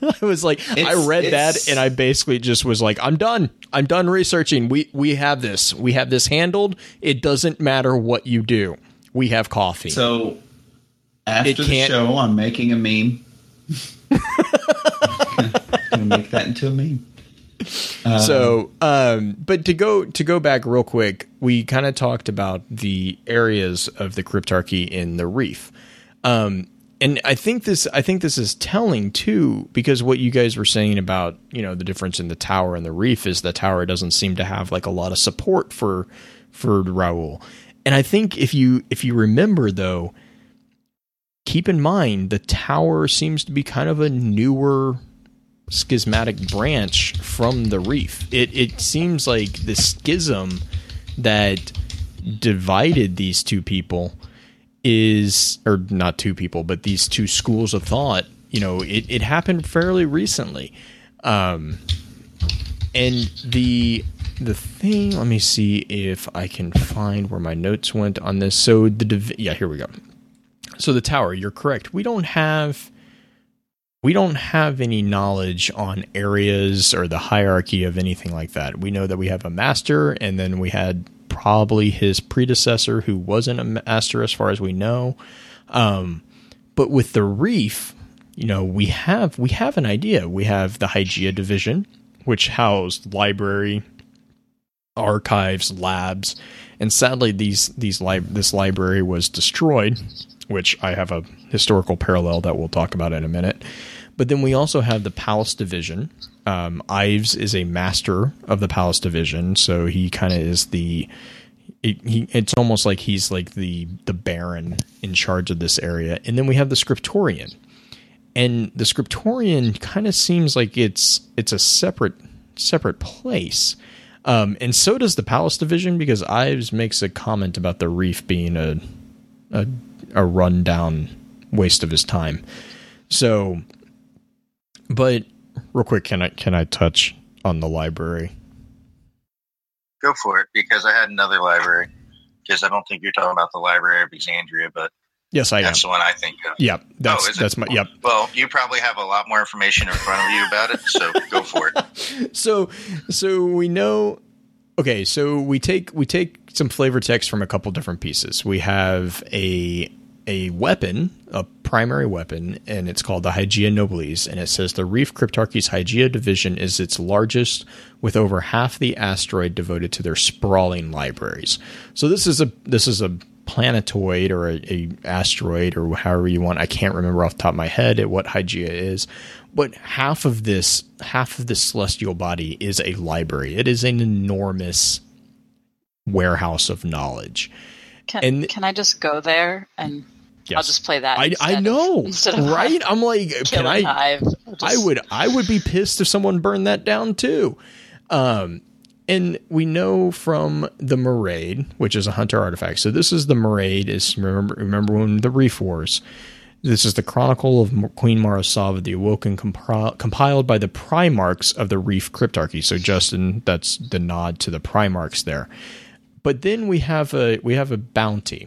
both. I was like, I read that, and I basically just was like, I'm done. I'm done researching. We, we have this. We have this handled. It doesn't matter what you do. We have coffee. So after the show, I'm making a meme. I'm gonna make that into a meme. So, um, but to go to go back real quick, we kind of talked about the areas of the Cryptarchy in the Reef, um, and I think this I think this is telling too, because what you guys were saying about, you know, the difference in the tower and the Reef is the tower doesn't seem to have like a lot of support for for Rahul, and I think if you if you remember though, keep in mind the tower seems to be kind of a newer schismatic branch from the Reef. It it seems like the schism that divided these two people is, or not two people, but these two schools of thought, you know, it, it happened fairly recently. Um, and the the thing, let me see if I can find where my notes went on this. So the, div- yeah, here we go. So the tower, you're correct. We don't have... We don't have any knowledge on areas or the hierarchy of anything like that. We know that we have a master, and then we had probably his predecessor who wasn't a master as far as we know. Um, but with the Reef, you know, we have we have an idea. We have the Hygeia division, which housed library, archives, labs, and sadly these these li- this library was destroyed, which I have a historical parallel that we'll talk about in a minute. But then we also have the Palace Division. Um, Ives is a master of the Palace Division, so he kind of is the... It, he, it's almost like he's like the, the Baron in charge of this area. And then we have the Scriptorian. And the Scriptorian kind of seems like it's it's a separate separate place. Um, and so does the Palace Division, because Ives makes a comment about the Reef being a... a a rundown waste of his time. So, but real quick, can I can I touch on the library? Go for it, because I had another library. Because I don't think you're talking about the Library of Alexandria, but yes, I that's am. The one I think of. Yeah, that's oh, that's it? my yep. Well, you probably have a lot more information in front of you about it, so go for it. So, so we know. Okay, so we take we take some flavor text from a couple different pieces. We have a. a weapon, a primary weapon, and it's called the Hygeia Nobilis, and it says the Reef Cryptarchy's Hygeia division is its largest, with over half the asteroid devoted to their sprawling libraries. So this is a this is a planetoid or a, a asteroid or however you want. I can't remember off the top of my head at what Hygeia is, but half of this half of this celestial body is a library. It is an enormous warehouse of knowledge. Can, and th- can I just go there and yes. I'll just play that? I, I know, of, of right? I'm like, can I? Hive, just... I would, I would be pissed if someone burned that down too. Um, and we know from the Maraid, which is a hunter artifact. So this is the Maraid. Is remember, remember when the Reef Wars? This is the Chronicle of Queen Mara Sov of the Awoken, compri- compiled by the Primarchs of the Reef Cryptarchy. So Justin, that's the nod to the Primarchs there. But then we have a we have a bounty,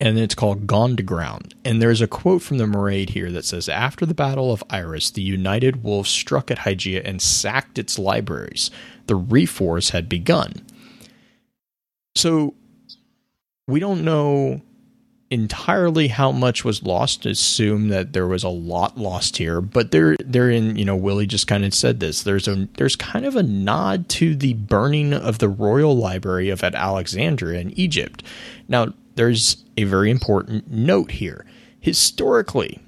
and it's called Gone to Ground. And there's a quote from the Maraid here that says, after the Battle of Iris, the United Wolves struck at Hygeia and sacked its libraries. The Reef Wars had begun. So we don't know entirely how much was lost. Assume that there was a lot lost here, but they're they're in, you know, Willie just kind of said this. There's a there's kind of a nod to the burning of the Royal Library of at Alexandria in Egypt. Now, there's a very important note here. Historically,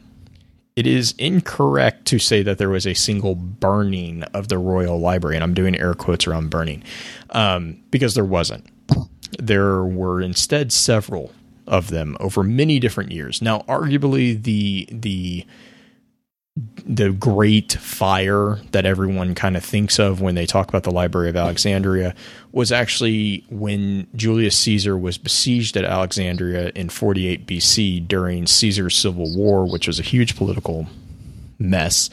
it is incorrect to say that there was a single burning of the Royal Library, and I'm doing air quotes around burning, um, because there wasn't. There were instead several of them over many different years. Now, arguably the the the great fire that everyone kind of thinks of when they talk about the Library of Alexandria was actually when Julius Caesar was besieged at Alexandria in forty-eight B C during Caesar's Civil War, which was a huge political mess.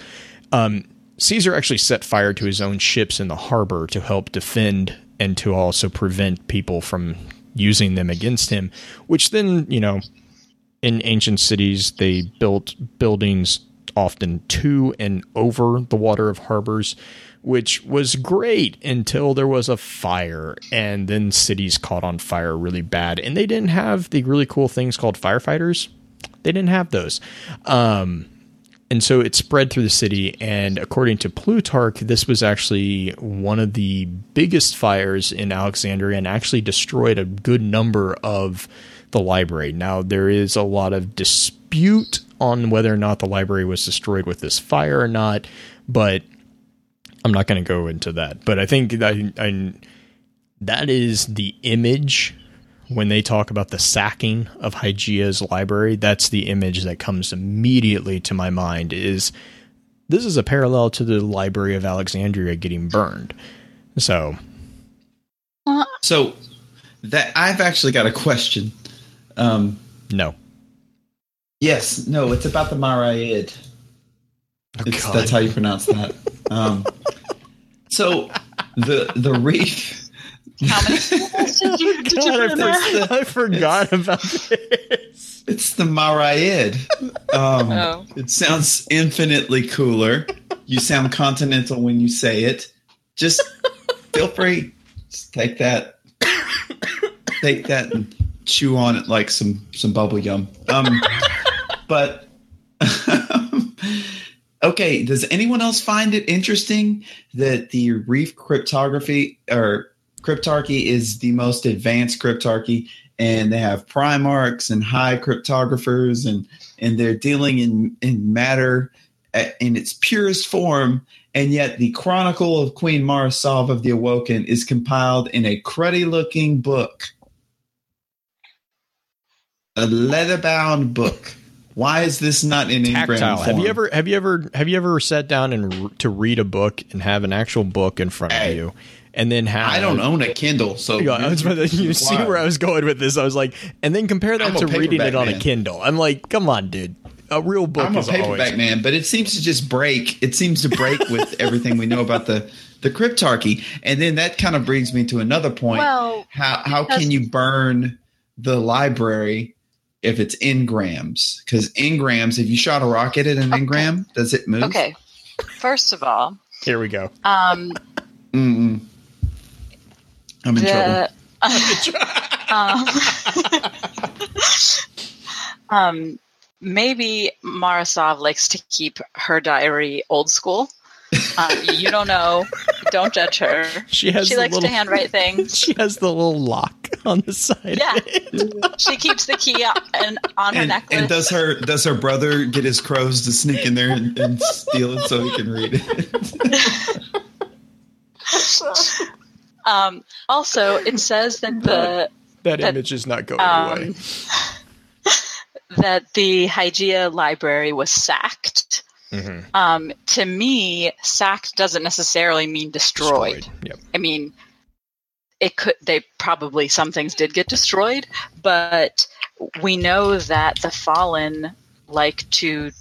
Um, Caesar actually set fire to his own ships in the harbor to help defend and to also prevent people from using them against him, which then, you know, in ancient cities, they built buildings often to and over the water of harbors, which was great until there was a fire, and then cities caught on fire really bad. And they didn't have the really cool things called firefighters. They didn't have those. Um, and so it spread through the city. And according to Plutarch, this was actually one of the biggest fires in Alexandria and actually destroyed a good number of the library. Now, there is a lot of dispute on whether or not the library was destroyed with this fire or not, but I'm not going to go into that. But I think that, I, that is the image. When they talk about the sacking of Hygeia's library, that's the image that comes immediately to my mind. Is this is a parallel to the Library of Alexandria getting burned. So, so that I've actually got a question. Um, no. Yes, no. It's about the Maraid. Oh, it's, that's how you pronounce that. um, so the the reef. How many did you, did God, you I, the, I forgot about this. It's the Maraid. Um, oh. It sounds infinitely cooler. You sound continental when you say it. Just feel free. Just take that. Take that and chew on it like some, some bubble gum. Um, but, okay, does anyone else find it interesting that the Reef Cryptography or Cryptarchy is the most advanced Cryptarchy, and they have Primarchs and high cryptographers, and, and they're dealing in, in matter at, in its purest form, and yet the Chronicle of Queen Mara Sov of the Awoken is compiled in a cruddy-looking book. A leather-bound book. Why is this not in any form? Have you ever have you ever have you ever sat down and to read a book and have an actual book in front hey. of you? And then have I don't own a Kindle, so you, I was to, you see where I was going with this. I was like, and then compare that to reading it on man. a Kindle. I'm like, come on, dude, a real book. I'm a is paperback always- man, but it seems to just break. It seems to break with everything we know about the the Cryptarchy, and then that kind of brings me to another point. Well, how how can you burn the library if it's engrams? Because engrams, if you shot a rocket at an okay. engram, does it move? Okay, first of all, here we go. Um. Mm-mm. I'm in the, trouble. Uh, um, Um, maybe Mara Sov likes to keep her diary old school. Um, you don't know. Don't judge her. She, has she likes little, to handwrite things. She has the little lock on the side. Yeah, she keeps the key on, and on and, her necklace. And does her does her brother get his crows to sneak in there and, and steal it so he can read it? um, also, it says that the that, that image that, is not going um, away. That the Hygeia library was sacked. Mm-hmm. Um, to me, sacked doesn't necessarily mean destroyed. destroyed. Yep. I mean, it could. They probably some things did get destroyed, but we know that the Fallen like to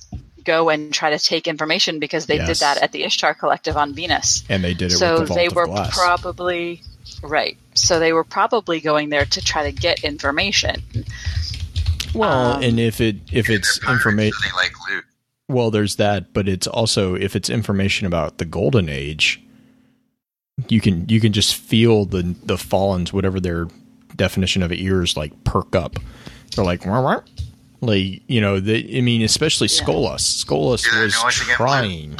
go and try to take information because they yes. did that at the Ishtar Collective on Venus, and they did it. So with the they were glass. probably right. So they were probably going there to try to get information. Well, um, and if it if it's information, they like loot. Well, there's that, but it's also if it's information about the Golden Age, you can you can just feel the the Fallen's, whatever their definition of ears, like perk up. They're like, wah, wah. Like you know, the, I mean, especially yeah. Skolas. Skolas yeah, was trying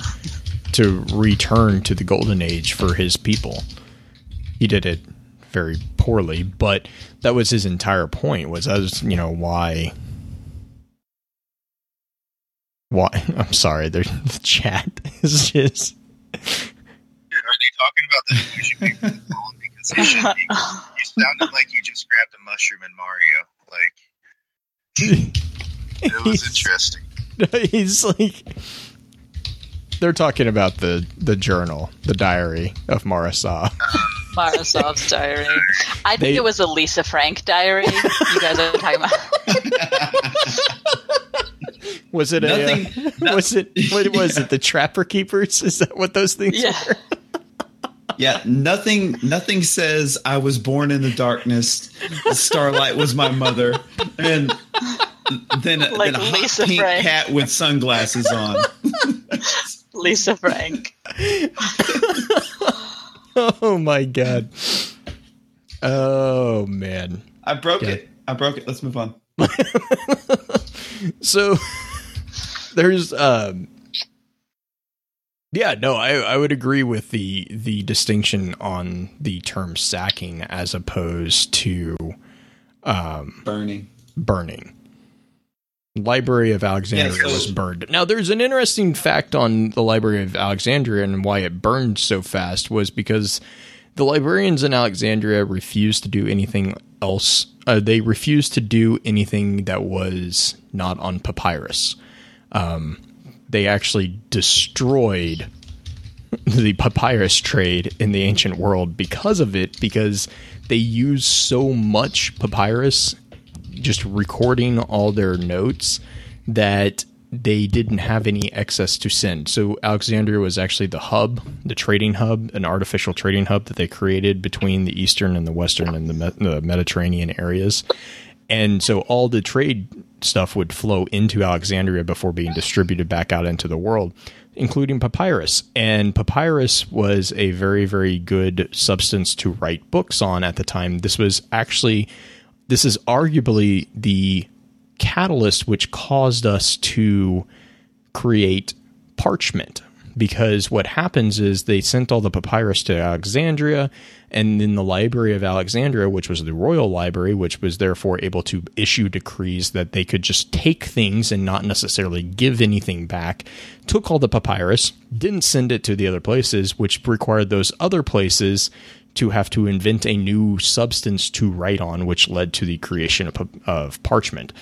to return to the Golden Age for his people. He did it very poorly, but that was his entire point. Was that was you know why. Why? I'm sorry, the chat is just... Are they talking about the illusion people? Because they should be. You sounded like you just grabbed a mushroom in Mario. Like, it was he's, interesting. He's like... They're talking about the, the journal, the diary of Mara Sov. Mara Sov's diary. I think they, it was a Lisa Frank diary. You guys are talking about... Was it Nothing, a? Uh, no, was it? What yeah. was it? The Trapper Keepers? Is that what those things? Yeah. Were? Yeah. Nothing. Nothing says I was born in the darkness. The starlight was my mother, and then, like then a Lisa hot pink Frank. Cat with sunglasses on. Lisa Frank. Oh my god. Oh man. I broke god. it. I broke it. Let's move on. So there's um yeah no I, I would agree with the the distinction on the term sacking as opposed to um burning burning Library of Alexandria yeah, so- was burned. Now there's an interesting fact on the Library of Alexandria and why it burned so fast was because the librarians in Alexandria refused to do anything else. Uh, they refused to do anything that was not on papyrus. Um, they actually destroyed the papyrus trade in the ancient world because of it, because they used so much papyrus, just recording all their notes, that they didn't have any excess to send. So Alexandria was actually the hub, the trading hub, an artificial trading hub that they created between the Eastern and the Western and the, Me- the Mediterranean areas. And so all the trade stuff would flow into Alexandria before being distributed back out into the world, including papyrus. And papyrus was a very, very good substance to write books on at the time. This was actually, this is arguably the catalyst which caused us to create parchment, because what happens is they sent all the papyrus to Alexandria, and then the Library of Alexandria, which was the royal library, which was therefore able to issue decrees that they could just take things and not necessarily give anything back, took all the papyrus, didn't send it to the other places, which required those other places to have to invent a new substance to write on, which led to the creation of, of parchment.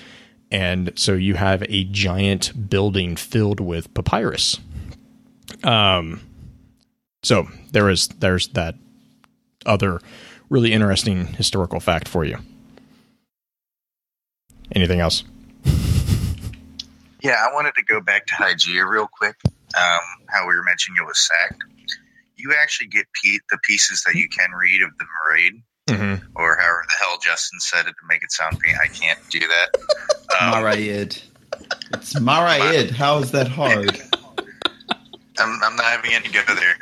And so you have a giant building filled with papyrus. Um, so there is there's that other really interesting historical fact for you. Anything else? Yeah, I wanted to go back to Hygeia real quick. Um, how we were mentioning it was sacked. You actually get pe- the pieces that you can read of the Maraid. Mm-hmm. Or however the hell Justin said it to make it sound pain. I can't do that. Um, Maraid. It's Maraid. How is that hard? I'm, I'm not having any go there.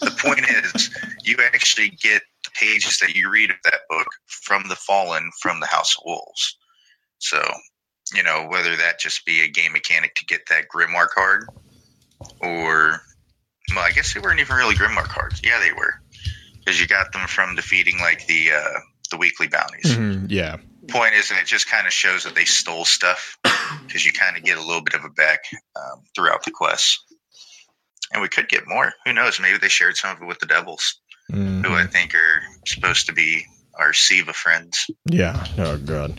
The point is, you actually get the pages that you read of that book from the Fallen, from the House of Wolves. So you know, whether that just be a game mechanic to get that Grimoire card, or, well, I guess they weren't even really Grimoire cards. Yeah, they were, because you got them from defeating like the uh, the weekly bounties. Mm-hmm, yeah. Point is, and it just kind of shows that they stole stuff, because you kind of get a little bit of a back um, throughout the quest. And we could get more. Who knows? Maybe they shared some of it with the devils, mm-hmm. who I think are supposed to be our Siva friends. Yeah. Oh, God.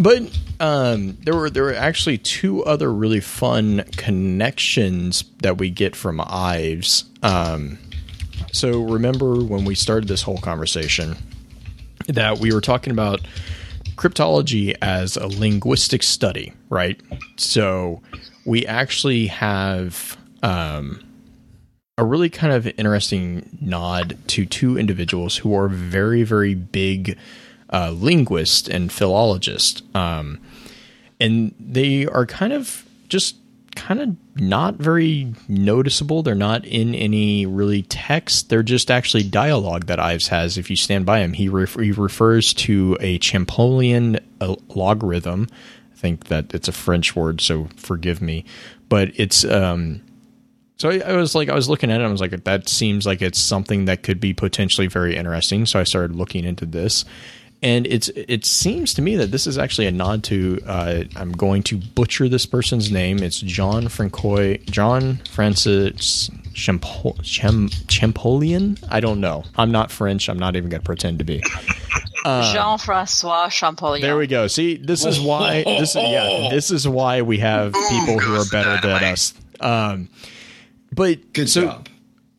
But um, there were there were actually two other really fun connections that we get from Ives. Um, so remember when we started this whole conversation that we were talking about cryptology as a linguistic study, right? So we actually have um, a really kind of interesting nod to two individuals who are very, very big Uh, linguist and philologist, um, and they are kind of just kind of not very noticeable. They're not in any really text. They're just actually dialogue that Ives has. If you stand by him, he, re- he refers to a Champollion uh, logarithm. I think that it's a French word, so forgive me, but it's um, so I, I was like, I was looking at it, and I was like, that seems like it's something that could be potentially very interesting. So I started looking into this. And it's it seems to me that this is actually a nod to, uh, I'm going to butcher this person's name. It's Jean Francois, Jean Francois Champollion. Cham, Champollion? I don't know. I'm not French. I'm not even going to pretend to be. Uh, Jean Francois Champollion. There we go. See, this is why. This yeah. This is why we have people who are better than us. Um, but good so, job.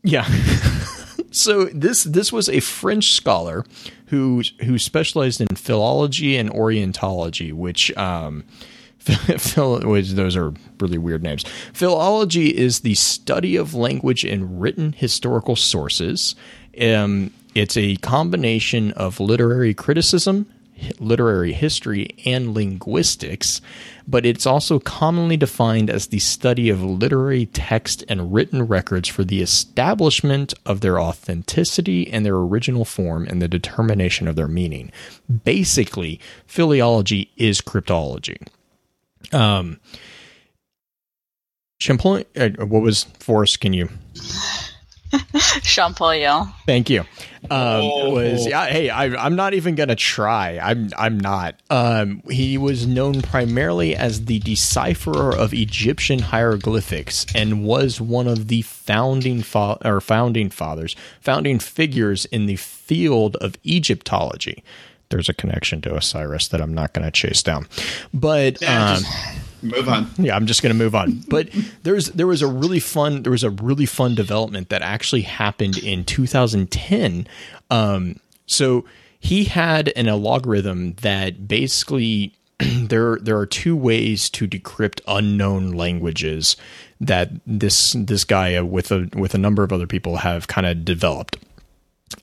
Yeah. So this this was a French scholar who who specialized in philology and orientology, which um, phil, those are really weird names. Philology is the study of language in written historical sources. Um, it's a combination of literary criticism, literary history, and linguistics, but it's also commonly defined as the study of literary text and written records for the establishment of their authenticity and their original form and the determination of their meaning. Basically, philology is cryptology. Um, Champollion, uh, what was Forrest? Can you? Champollion. Thank you. Um, oh. Was yeah, hey, I, I'm not even gonna try. I'm I'm not. Um, he was known primarily as the decipherer of Egyptian hieroglyphics and was one of the founding fa- or founding fathers, founding figures in the field of Egyptology. There's a connection to Osiris that I'm not gonna chase down, but. Yeah, um, move on. Yeah, I'm just going to move on. But there's there was a really fun there was a really fun development that actually happened in two thousand ten. Um, so he had an a logarithm that basically there there are two ways to decrypt unknown languages that this this guy with a with a number of other people have kind of developed.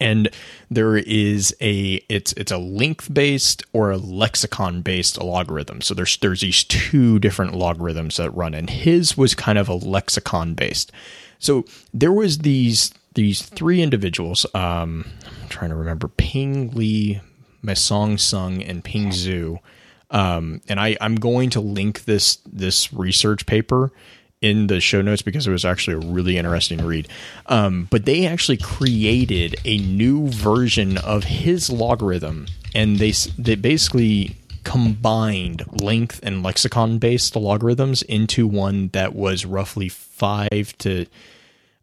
And there is a it's it's a length based or a lexicon based logarithm. So there's there's these two different logarithms that run, and his was kind of a lexicon based. So there was these these three individuals. Um, I'm trying to remember Ping Li, Mesong Sung, and Ping Zhu. Um, and I I'm going to link this this research paper in the show notes because it was actually a really interesting read. Um, but they actually created a new version of his logarithm, and they they basically combined length and lexicon-based logarithms into one that was roughly five to,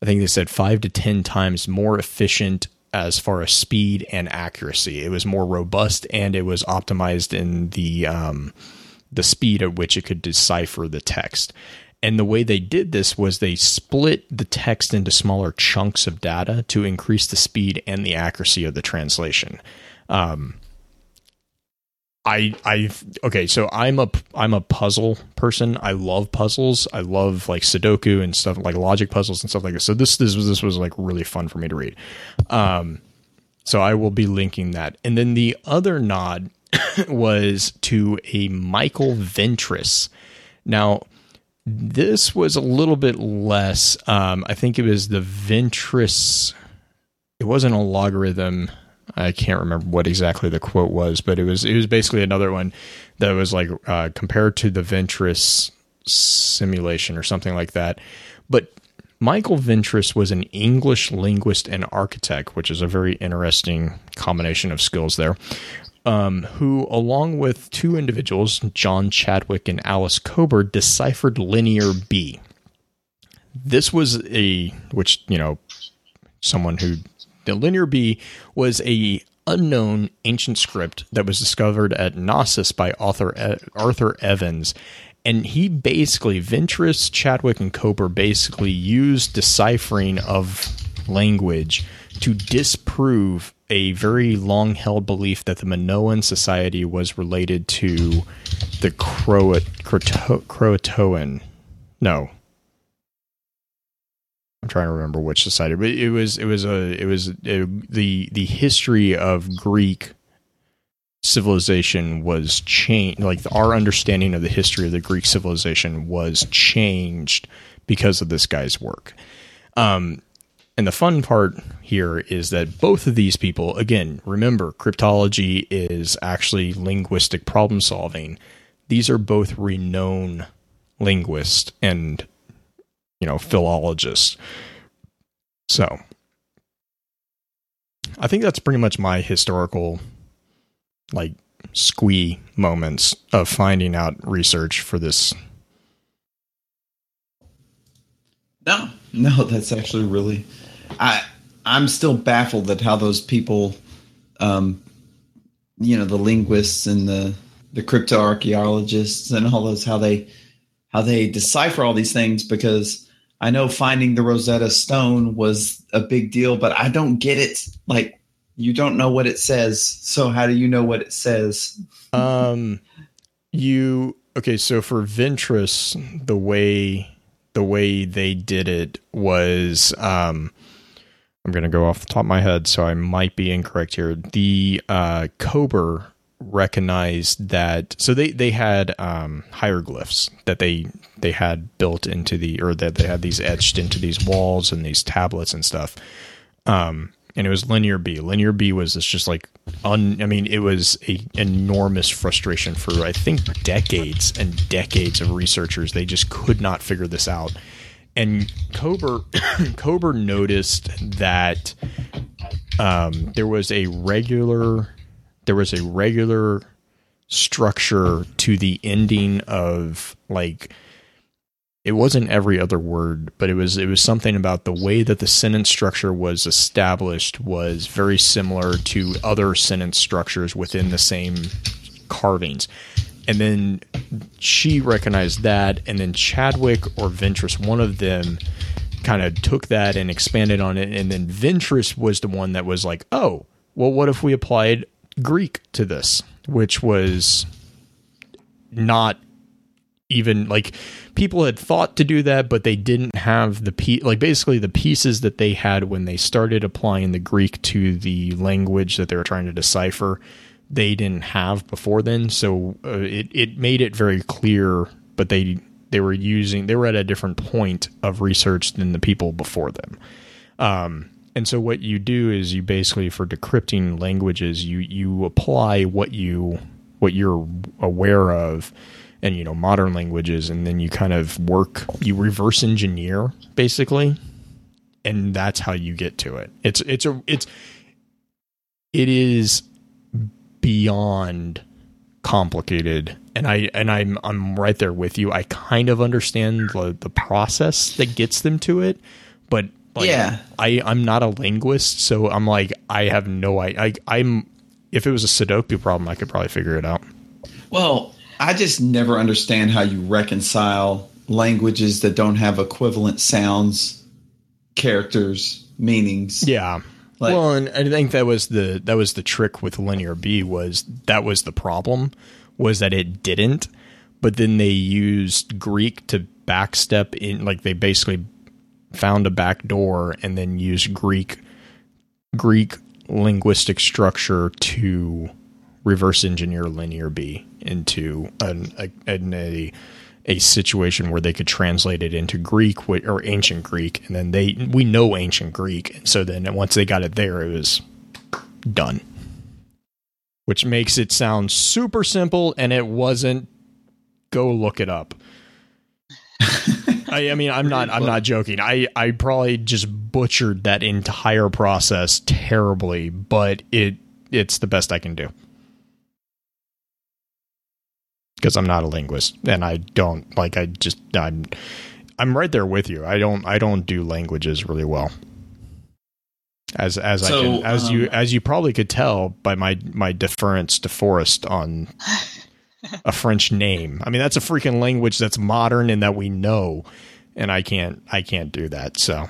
I think they said five to ten times more efficient as far as speed and accuracy. It was more robust, and it was optimized in the um, the speed at which it could decipher the text. And the way they did this was they split the text into smaller chunks of data to increase the speed and the accuracy of the translation. Um, I, I, okay, so I'm a, I'm a puzzle person. I love puzzles. I love like Sudoku and stuff like logic puzzles and stuff like this. So this, this was, this was like really fun for me to read. Um, so I will be linking that. And then the other nod was to a Michael Ventris. Now, this was a little bit less. Um, I think it was the Ventris. It wasn't a logarithm. I can't remember what exactly the quote was, but it was it was basically another one that was like uh, compared to the Ventress simulation or something like that. But Michael Ventress was an English linguist and architect, which is a very interesting combination of skills there, um, who, along with two individuals, John Chadwick and Alice Kober, deciphered Linear B. This was a, which, you know, someone who, the Linear B was a unknown ancient script that was discovered at Knossos by author e- Arthur Evans. And he basically, Ventress, Chadwick, and Kober basically used deciphering of language to disprove a very long-held belief that the Minoan society was related to the Croat, Croto, Croatoan. No, I'm trying to remember which society, but it was it was a it was a, the the history of Greek civilization was changed, like our understanding of the history of the Greek civilization was changed because of this guy's work. Um, and the fun part here is that both of these people, again, remember, cryptology is actually linguistic problem solving. These are both renowned linguists and, you know, philologists. So I think that's pretty much my historical, like, squee moments of finding out research for this. No, no, that's actually really, I, I'm still baffled at how those people, um, you know, the linguists and the, the cryptoarchaeologists and all those, how they, how they decipher all these things, because I know finding the Rosetta Stone was a big deal, but I don't get it. Like, you don't know what it says, so how do you know what it says? um, you okay? So for Ventress, the way the way they did it was, um, I'm going to go off the top of my head, so I might be incorrect here. The uh, Kober recognized that, so they they had um, hieroglyphs that they they had built into the, or that they had these etched into these walls and these tablets and stuff. Um. And it was Linear B. Linear B was this just like, un, I mean, it was a enormous frustration for, I think, decades and decades of researchers. They just could not figure this out. And Kober, Kober noticed that um, there was a regular, there was a regular structure to the ending of, like, it wasn't every other word, but it was it was something about the way that the sentence structure was established was very similar to other sentence structures within the same carvings. And then she recognized that, and then Chadwick or Ventress, one of them, kind of took that and expanded on it. And then Ventress was the one that was like, oh, well, what if we applied Greek to this, which was not even, like, people had thought to do that, but they didn't have the piece, like, basically the pieces that they had when they started applying the Greek to the language that they were trying to decipher, they didn't have before then. So uh, it, it made it very clear, but they, they were using, they were at a different point of research than the people before them. Um, and so what you do is you basically, for decrypting languages, you, you apply what you, what you're aware of, and, you know, modern languages, and then you kind of work, you reverse engineer basically, and that's how you get to it. It's it's a it's it is beyond complicated, and I and I'm I'm right there with you. I kind of understand the, the process that gets them to it, but like, yeah, I I'm not a linguist, so I'm like I have no idea. I, I'm if it was a Sudoku problem, I could probably figure it out. Well, I just never understand how you reconcile languages that don't have equivalent sounds, characters, meanings. Yeah. Like, well, and I think that was the that was the trick with Linear B, was that was the problem, was that it didn't. But then they used Greek to backstep in, like they basically found a back door and then used Greek Greek linguistic structure to reverse engineer Linear B into an, a, a a situation where they could translate it into Greek or ancient Greek, and then they we know ancient Greek. So then once they got it there, it was done. Which makes it sound super simple, and it wasn't. Go look it up. I, I mean, I'm not I'm not joking. I, I probably just butchered that entire process terribly, but it it's the best I can do. Because I'm not a linguist, and I don't like I just I'm I'm right there with you. I don't I don't do languages really well. As as so, I can, as um, you as you probably could tell by my, my deference to Forrest on a French name. I mean, that's a freaking language that's modern and that we know, and I can't I can't do that. So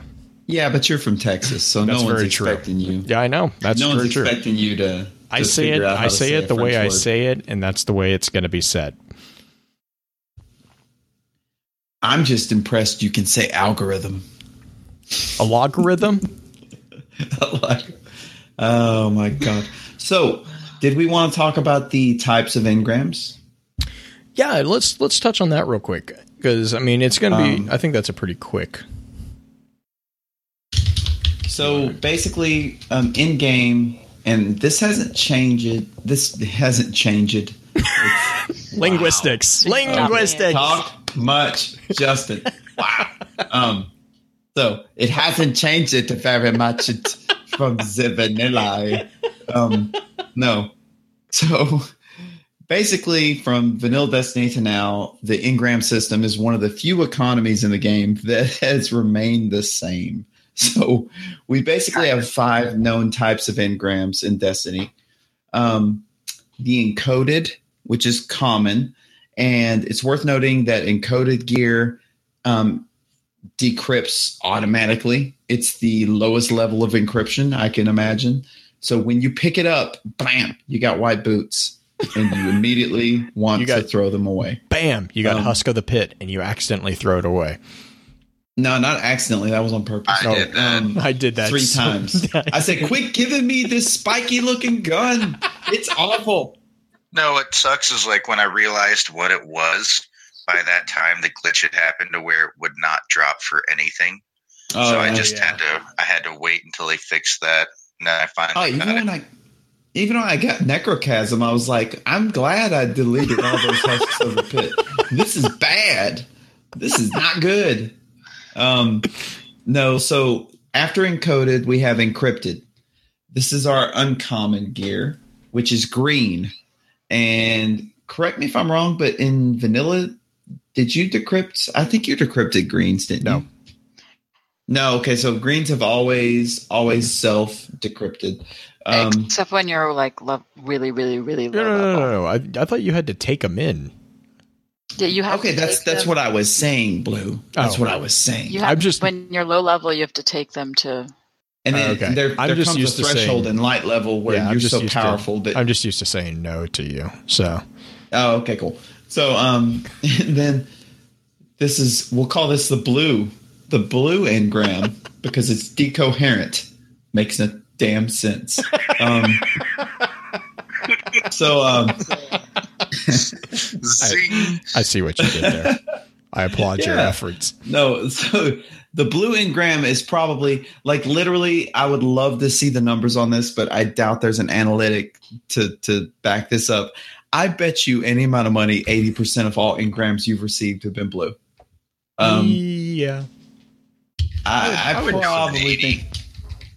yeah, but you're from Texas, so that's no one's expecting true. you. Yeah, I know. That's no one's true. expecting you to. to I say it. I say, say it the French way word. I say it, and that's the way it's going to be said. I'm just impressed you can say algorithm. A logarithm. Oh my god! So, did we want to talk about the types of engrams? Yeah, let's let's touch on that real quick because I mean it's going to be. Um, I think that's a pretty quick. So basically, um, in game, and this hasn't changed. This hasn't changed. Linguistics, wow. linguistics. Talk, talk much, Justin. Wow. Um. So it hasn't changed it very much from the vanilla. Um, no. So basically from vanilla Destiny to now, the engram system is one of the few economies in the game that has remained the same. So we basically have five known types of engrams in Destiny. Um, the encoded, which is common. And it's worth noting that encoded gear um decrypts automatically. It's the lowest level of encryption I can imagine. So when you pick it up, bam, you got white boots and you immediately want you got, to throw them away. Bam, you got um, Husk of the Pit and you accidentally throw it away. No, not accidentally. That was on purpose. I, oh, did, that. Um, I did that three so times. Nice. I said, quit giving me this spiky looking gun. It's awful. No, what sucks is like when I realized what it was. By that time, the glitch had happened to where it would not drop for anything. Oh, so I just yeah. had to I had to wait until they fixed that. And then I finally oh, even got when it. I, even when I got Necrochasm, I was like, I'm glad I deleted all those husks of the pit. This is bad. This is not good. Um, no, so after encoded, we have encrypted. This is our uncommon gear, which is green. And correct me if I'm wrong, but in vanilla... Did you decrypt? I think you decrypted greens, didn't no. you? No. Okay, so greens have always, always self-decrypted. Um, Except when you're like lo- really, really, really low no, level. No, no, no. I, I thought you had to take them in. Yeah, you have. Okay, to that's take that's them. what I was saying, Blue. That's oh. what I was saying. You have, I'm just when you're low level, you have to take them to. And then uh, okay. there, there comes a threshold saying, in light level where yeah, you're so powerful to, that I'm just used to saying no to you. So. Oh, okay, cool. So um, and then this is, we'll call this the blue, the blue engram because it's decoherent. Makes no damn sense. Um, so um, I, I see what you did there. I applaud yeah. your efforts. No, so the blue engram is probably like literally I would love to see the numbers on this, but I doubt there's an analytic to to back this up. I bet you any amount of money, eighty percent of all engrams you've received have been blue. Um, yeah. I, I, would, I, I would probably eighty think.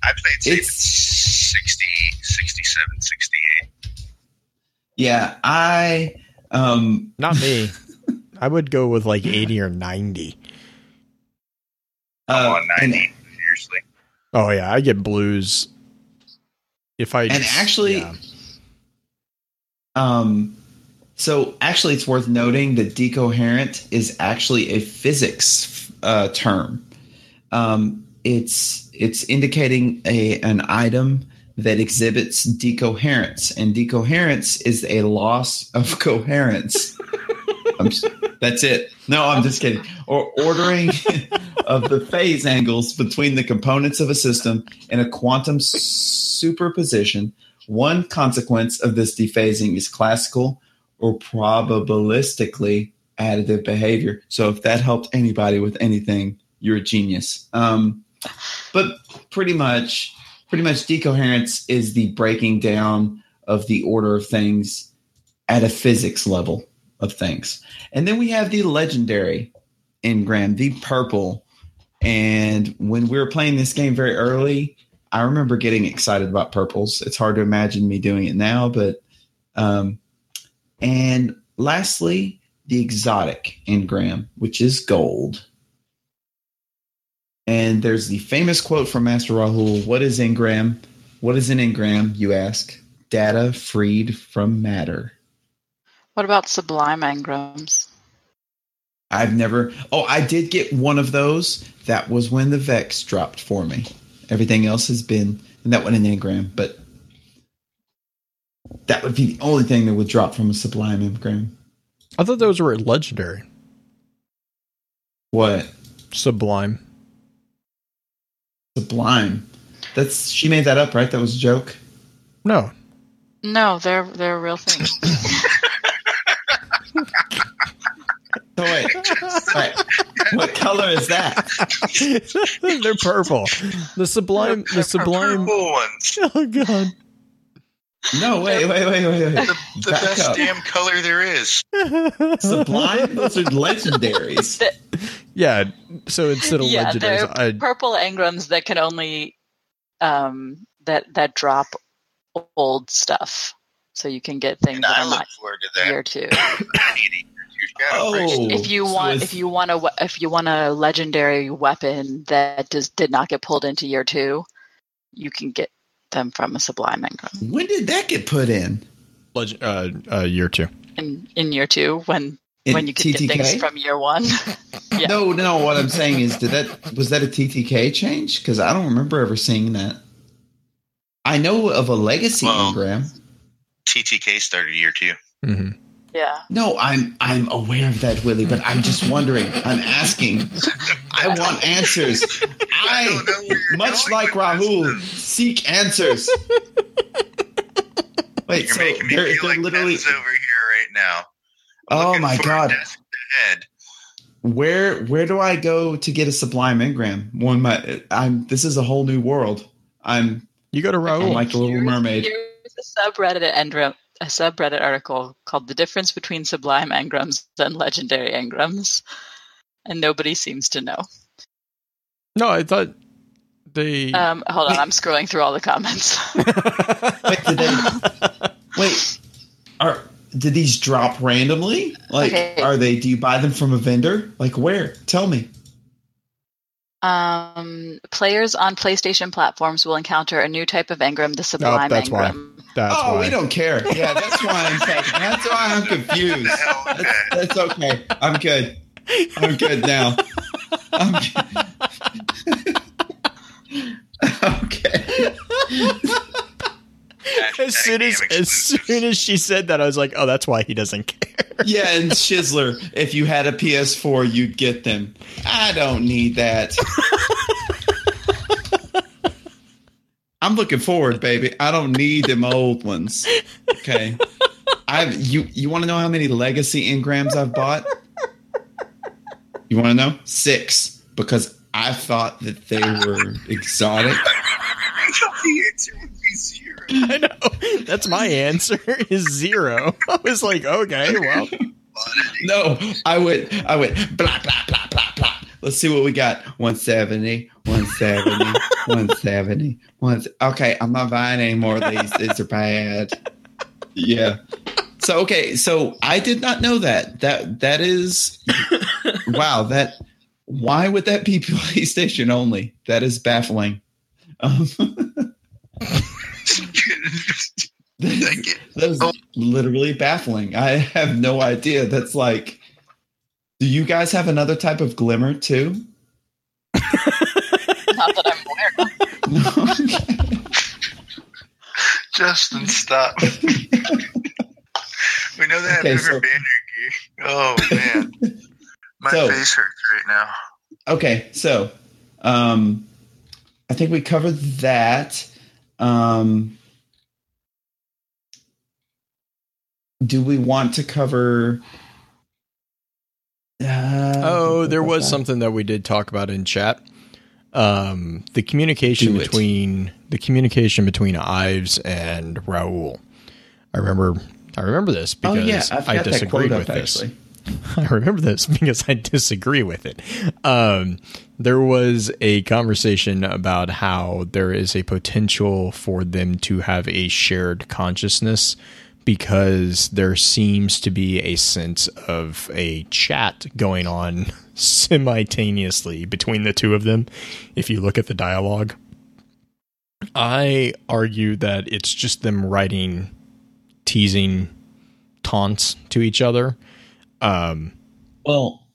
I'd say it's sixty, sixty-seven, sixty-eight. Yeah, I. Um, Not me. I would go with like eighty or ninety. Uh, oh, ninety, and, seriously. Oh, yeah, I get blues. If I. And just, actually. Yeah. Um, so actually it's worth noting that decoherent is actually a physics, uh, term. Um, it's, it's indicating a, an item that exhibits decoherence, and decoherence is a loss of coherence. I'm just, that's it. No, I'm just kidding. Or ordering of the phase angles between the components of a system in a quantum superposition. One consequence of this dephasing is classical or probabilistically additive behavior. So if that helped anybody with anything, you're a genius. Um, but pretty much pretty much decoherence is the breaking down of the order of things at a physics level of things. And then we have the legendary engram, the purple. And when we were playing this game very early, I remember getting excited about purples. It's hard to imagine me doing it now, but um, and lastly, the exotic engram, which is gold. And there's the famous quote from Master Rahul. What is engram? What is an engram, you ask? Data freed from matter. What about sublime engrams? I've never... Oh, I did get one of those. That was when the Vex dropped for me. Everything else has been... And that one an engram, but... That would be the only thing that would drop from a sublime engram. I thought those were legendary. What? Sublime. Sublime. That's she made that up, right? That was a joke. No. No, they're they're real things. oh, wait. wait. What color is that? They're purple. The sublime the sublime purple ones. Oh god. No, wait, wait, wait, wait, wait. The, the best up. damn color there is. Sublime? Those are legendaries. The, yeah, so instead of yeah, legendaries, I, purple engrams that can only um, that that drop old stuff. So you can get things. And that I look forward to that. Year two. oh, if you want, so if you want a, if you want a legendary weapon that does did not get pulled into year two, you can get them from a sublime engram. When did that get put in? Legend, uh, uh, year two. In in year two, when in when you could T T K? Get things from year one. yeah. No, no. What I'm saying is, did that was that a T T K change? Because I don't remember ever seeing that. I know of a legacy well, engram. T T K started year two. Mm-hmm. Yeah. No, I'm I'm aware of that, Willie, but I'm just wondering. I'm asking. I want answers. I, I much like Rahul, seek answers. Wait, you're so making me they're, feel they're like literally over here right now. I'm oh my god! Where where do I go to get a sublime engram? One, my I'm. This is a whole new world. I'm. You go to Rahul, I'm like the Little Mermaid. Here's a subreddit engram. A subreddit article called "The Difference Between Sublime Engrams and Legendary Engrams," and nobody seems to know. No, I thought they. Um, hold on, wait. I'm scrolling through all the comments. wait, did they? Wait, are did these drop randomly? Like, okay. Are they? Do you buy them from a vendor? Like, where? Tell me. Um, players on PlayStation platforms will encounter a new type of engram, the Sublime nope, that's Engram. Why. That's oh, why. We don't care. Yeah, that's why I'm talking. That's why I'm confused. That's, that's okay. I'm good. I'm good now. I'm good. okay. As soon as as soon as she said that, I was like, "Oh, that's why he doesn't care." Yeah, and Shizzler, if you had a P S four, you'd get them. I don't need that. I'm looking forward, baby. I don't need them old ones. Okay. I've you you want to know how many legacy engrams I've bought? You want to know? Six, because I thought that they were exotic. The answer would be zero. I know. That's my answer is zero. I was like, okay, well. No, I would I would blah blah blah blah blah. Let's see what we got. one seventy, one seventy, one seventy, one seventy. Okay, I'm not buying any more of these. These are bad. Yeah. So, okay, so I did not know that. That That is, wow, that, why would that be PlayStation only? That is baffling. Um, that is literally baffling. I have no idea. That's like, do you guys have another type of glimmer too? Not that I'm aware of. No. Justin, stop. We know that okay, river so, banner. Oh man, my so, face hurts right now. Okay, so um, I think we covered that. Um, do we want to cover? Uh, oh, there was that. something that we did talk about in chat. Um, the communication between the communication between Ives and Rahul. I remember. I remember this because oh, yeah. I've I disagreed with up, this. Actually. I remember this because I disagree with it. Um, there was a conversation about how there is a potential for them to have a shared consciousness because there seems to be a sense of a chat going on simultaneously between the two of them. If you look at the dialogue, I argue that it's just them writing teasing taunts to each other. Um, well,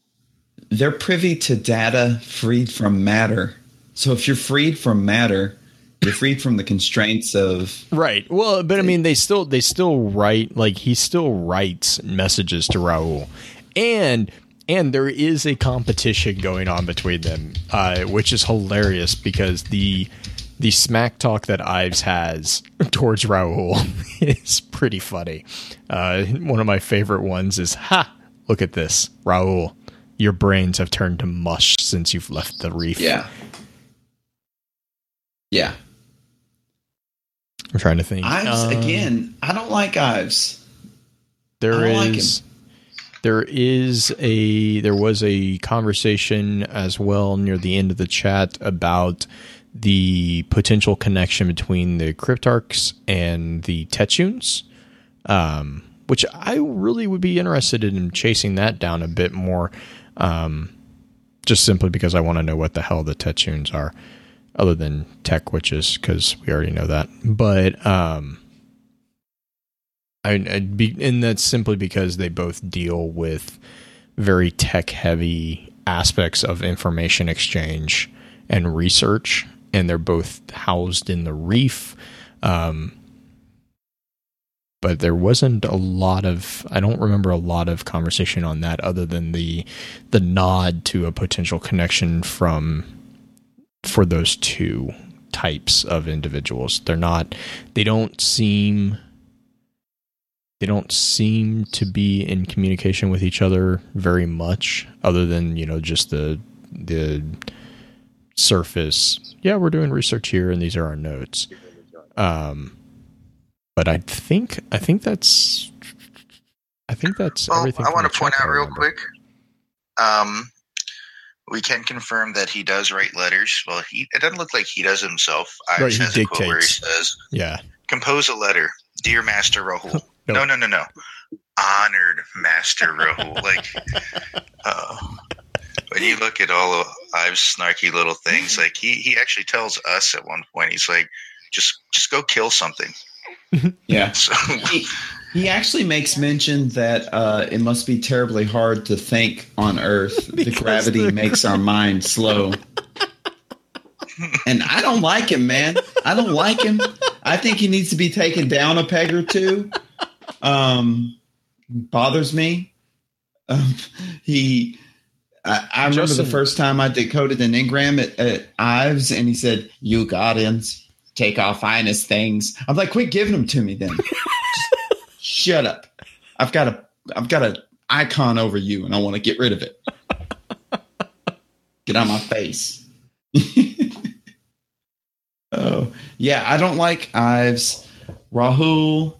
they're privy to data freed from matter. So if you're freed from matter, you're freed from the constraints of right. Well, but I mean, they still they still write like he still writes messages to Rahul, and and there is a competition going on between them, uh, which is hilarious because the the smack talk that Ives has towards Rahul is pretty funny. Uh, one of my favorite ones is ha. Look at this, Rahul. Your brains have turned to mush since you've left the reef. Yeah. Yeah. I'm trying to think. Ives, um, again, I don't like Ives. There is, like there is a, there was a conversation as well near the end of the chat about the potential connection between the Cryptarchs and the Tetuns. Um, which I really would be interested in chasing that down a bit more, um, just simply because I want to know what the hell the Tetuns are, other than tech witches, because we already know that. But um, I, I'd be, and that's simply because they both deal with very tech-heavy aspects of information exchange and research, and they're both housed in the reef. Um But there wasn't a lot of, I don't remember a lot of conversation on that other than the the nod to a potential connection from, for those two types of individuals. They're not, they don't seem, they don't seem to be in communication with each other very much other than, you know, just the, the surface. Yeah, we're doing research here and these are our notes. Um, But I think I think that's I think that's well, everything. I want to point out real quick. Um, we can confirm that he does write letters. Well, he it doesn't look like he does himself. I right, he dictates. Where he says, "Yeah, compose a letter, dear Master Rahul." no. no, no, no, no, honored Master Rahul. Like uh, when you look at all of Ives' snarky little things, like he he actually tells us at one point, he's like, "Just just go kill something." Yeah. he, he actually makes mention that uh, it must be terribly hard to think on Earth. The gravity the makes gra- our mind slow. And I don't like him, man. I don't like him. I think he needs to be taken down a peg or two. Um, bothers me. Um, he. I, I remember Justin. The first time I decoded an engram at, at Ives, and he said, "You Guardians take our finest things." I'm like, quit giving them to me then. Shut up. I've got a I've got an icon over you and I want to get rid of it. Get out of my face. Oh. Yeah, I don't like Ives. Rahul,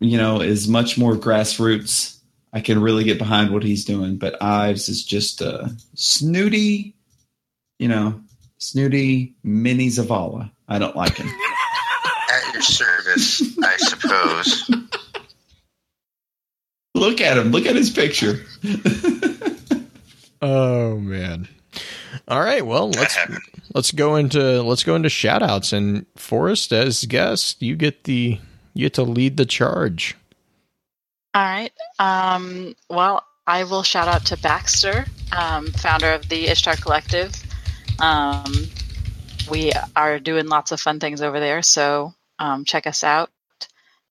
you know, is much more grassroots. I can really get behind what he's doing, but Ives is just a snooty, you know, snooty mini Zavala. I don't like him. At your service, I suppose. Look at him. Look at his picture. Oh man. All right. Well, let's let's go into let's go into shout outs. And Forrest, as guest, you get the you get to lead the charge. All right. Um, well, I will shout out to Baxter, um, founder of the Ishtar Collective. Um, we are doing lots of fun things over there, so um, check us out,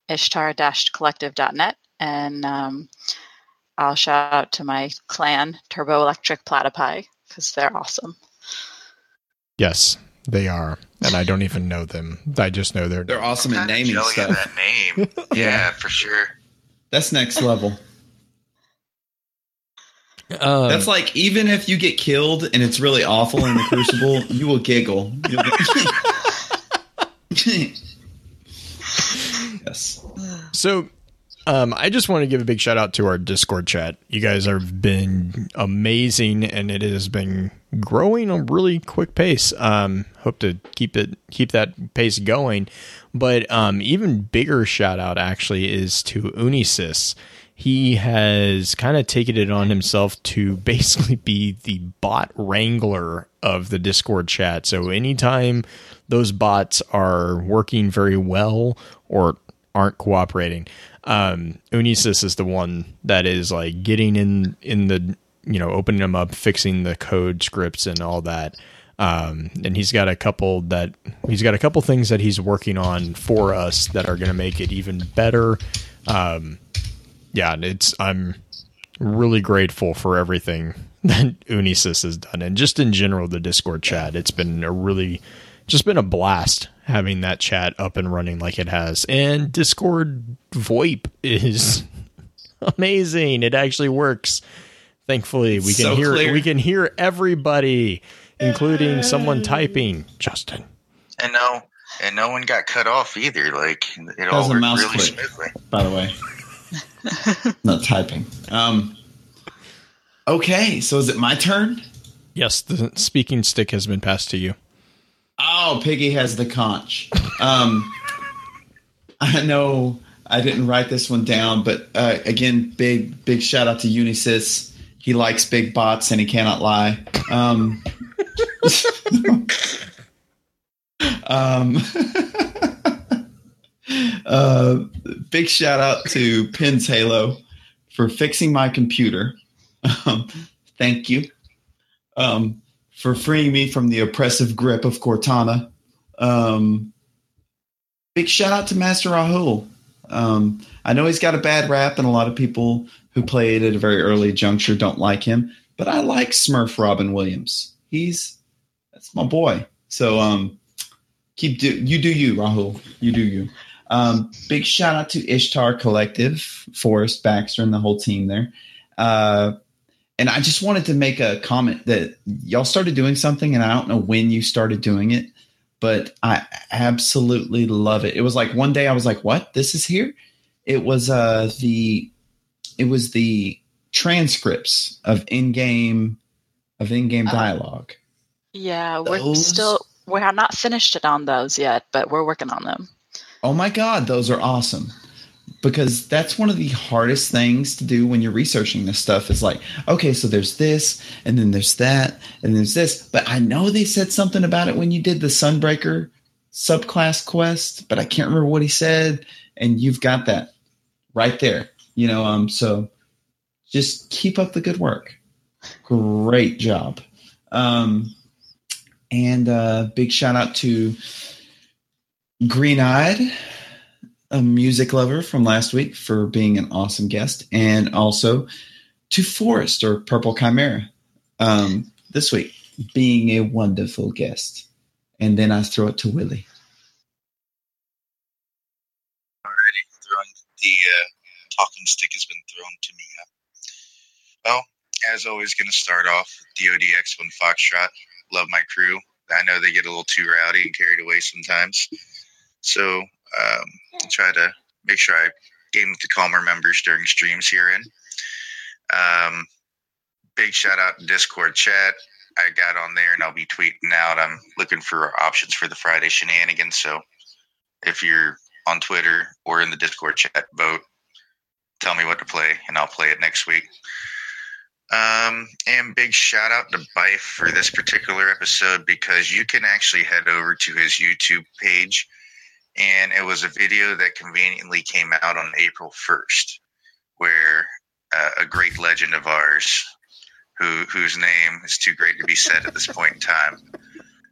ishtar collective dot net. And um, I'll shout out to my clan, Turbo Electric Platypi, because they're awesome. Yes, they are. And I don't even know them. I just know they're... They're awesome in naming stuff. That name. Yeah, for sure. That's next level. Um, That's like, even if you get killed and it's really awful in the Crucible, you will giggle. You'll be- yes. So um, I just want to give a big shout out to our Discord chat. You guys have been amazing, and it has been growing on a really quick pace. Um, hope to keep it keep that pace going. But um, even bigger shout out actually is to Unisys. He has kind of taken it on himself to basically be the bot wrangler of the Discord chat. So anytime those bots are working very well or aren't cooperating, um, Unisys is the one that is like getting in, in the, you know, opening them up, fixing the code scripts and all that. Um, and he's got a couple that he's got a couple things that he's working on for us that are going to make it even better. Um, Yeah, it's I'm really grateful for everything that Unisys has done, and just in general the Discord chat. It's been a really just been a blast having that chat up and running like it has. And Discord VoIP is amazing. It actually works. Thankfully, we can so hear clear. we can hear everybody, including someone typing. Justin. And no and no one got cut off either. Like it that all worked really click, smoothly. By the way. Not typing. Um, okay, so is it my turn? Yes, the speaking stick has been passed to you. Oh, Piggy has the conch. Um, I know I didn't write this one down, but uh, again, big, big shout out to Unisys. He likes big bots and he cannot lie. Um, um, Uh, big shout out to Pins Halo for fixing my computer. Um, thank you. Um, for freeing me from the oppressive grip of Cortana. Um, big shout out to Master Rahul. Um, I know he's got a bad rap, and a lot of people who played at a very early juncture don't like him, but I like Smurf Robin Williams. He's that's my boy. So um, keep do you do you, Rahul. You do you. Um, big shout out to Ishtar Collective, Forrest, Baxter, and the whole team there. Uh, and I just wanted to make a comment that y'all started doing something, and I don't know when you started doing it, but I absolutely love it. It was like one day I was like, "What? This is here?" It was uh, the it was the transcripts of in-game of in-game uh, dialogue. Yeah, those? we're still we're not finished it on those yet, but we're working on them. Oh my God, those are awesome, because that's one of the hardest things to do when you're researching this stuff. It's like, okay, so there's this, and then there's that, and there's this. But I know they said something about it when you did the Sunbreaker subclass quest, but I can't remember what he said. And you've got that right there, you know. Um, so just keep up the good work. Great job. Um, and uh, big shout out to Green-Eyed, a music lover from last week, for being an awesome guest, and also to Forrest, or Purple Chimera, um, this week, being a wonderful guest. And then I throw it to Willie. Already thrown the uh, talking stick has been thrown to me. Well, as always, going to start off with D O D X one Foxtrot. Love my crew. I know they get a little too rowdy and carried away sometimes. So um, try to make sure I game with the calmer members during streams herein. Um, big shout out to Discord chat. I got on there and I'll be tweeting out. I'm looking for options for the Friday shenanigans. So if you're on Twitter or in the Discord chat, vote. Tell me what to play and I'll play it next week. Um, and big shout out to Bife for this particular episode, because you can actually head over to his YouTube page, and it was a video that conveniently came out on April first, where uh, a great legend of ours, who whose name is too great to be said at this point in time,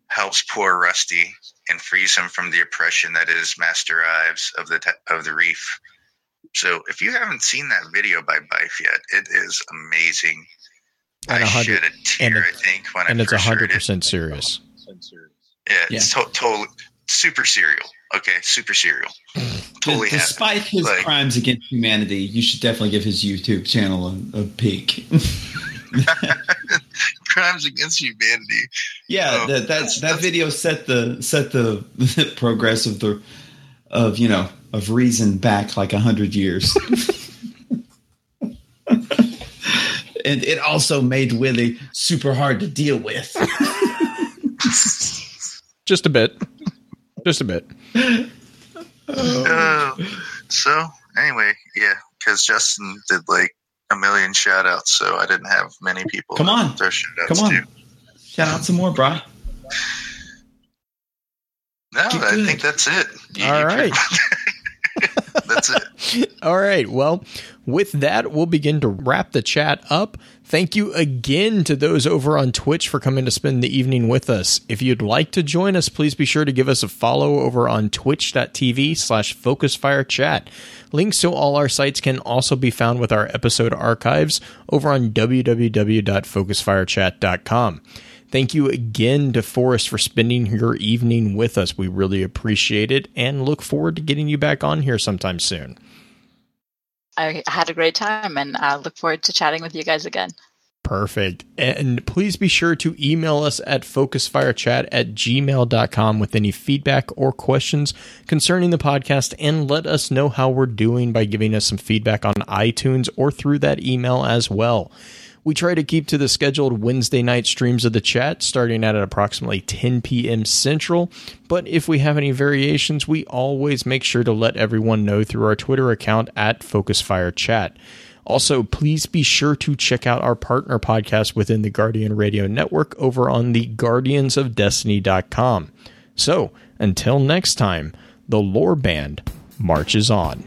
helps poor Rusty and frees him from the oppression that is Master Ives of the te- of the Reef. So if you haven't seen that video by Bife yet, it is amazing. I shed a tear, I think, when I first heard it. And it's one hundred percent serious. Yeah, it's yeah. To- totally super serial. Okay, super serial. Totally. Despite happened. his like, crimes against humanity, you should definitely give his YouTube channel a, a peek. Crimes against humanity. Yeah, um, that that's, that that's, video set the set the, the progress of the of you know of reason back like a hundred years. And it also made Willie super hard to deal with. Just a bit. Just a bit. Uh, so, anyway, yeah, because Justin did like a million shout-outs, so I didn't have many people. Come on. Throw shout-outs Come on. To. Shout out some more, bro. No, Get I good. think that's it. You, All you right. That's it. All right. Well, with that, we'll begin to wrap the chat up. Thank you again to those over on Twitch for coming to spend the evening with us. If you'd like to join us, please be sure to give us a follow over on twitch dot t v slash focusfirechat. Links to all our sites can also be found with our episode archives over on w w w dot focusfirechat dot com. Thank you again to Forrest for spending your evening with us. We really appreciate it and look forward to getting you back on here sometime soon. I had a great time, and I look forward to chatting with you guys again. Perfect. And please be sure to email us at focusfirechat at gmail dot com with any feedback or questions concerning the podcast, and let us know how we're doing by giving us some feedback on iTunes or through that email as well. We try to keep to the scheduled Wednesday night streams of the chat, starting at approximately ten p.m. Central. But if we have any variations, we always make sure to let everyone know through our Twitter account at FocusFireChat. Also, please be sure to check out our partner podcast within the Guardian Radio Network over on the guardians of destiny dot com. So, until next time, the Lore Band marches on.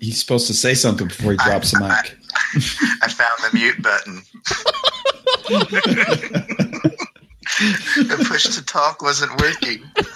He's supposed to say something before he drops the mic. I found the mute button. The push to talk wasn't working.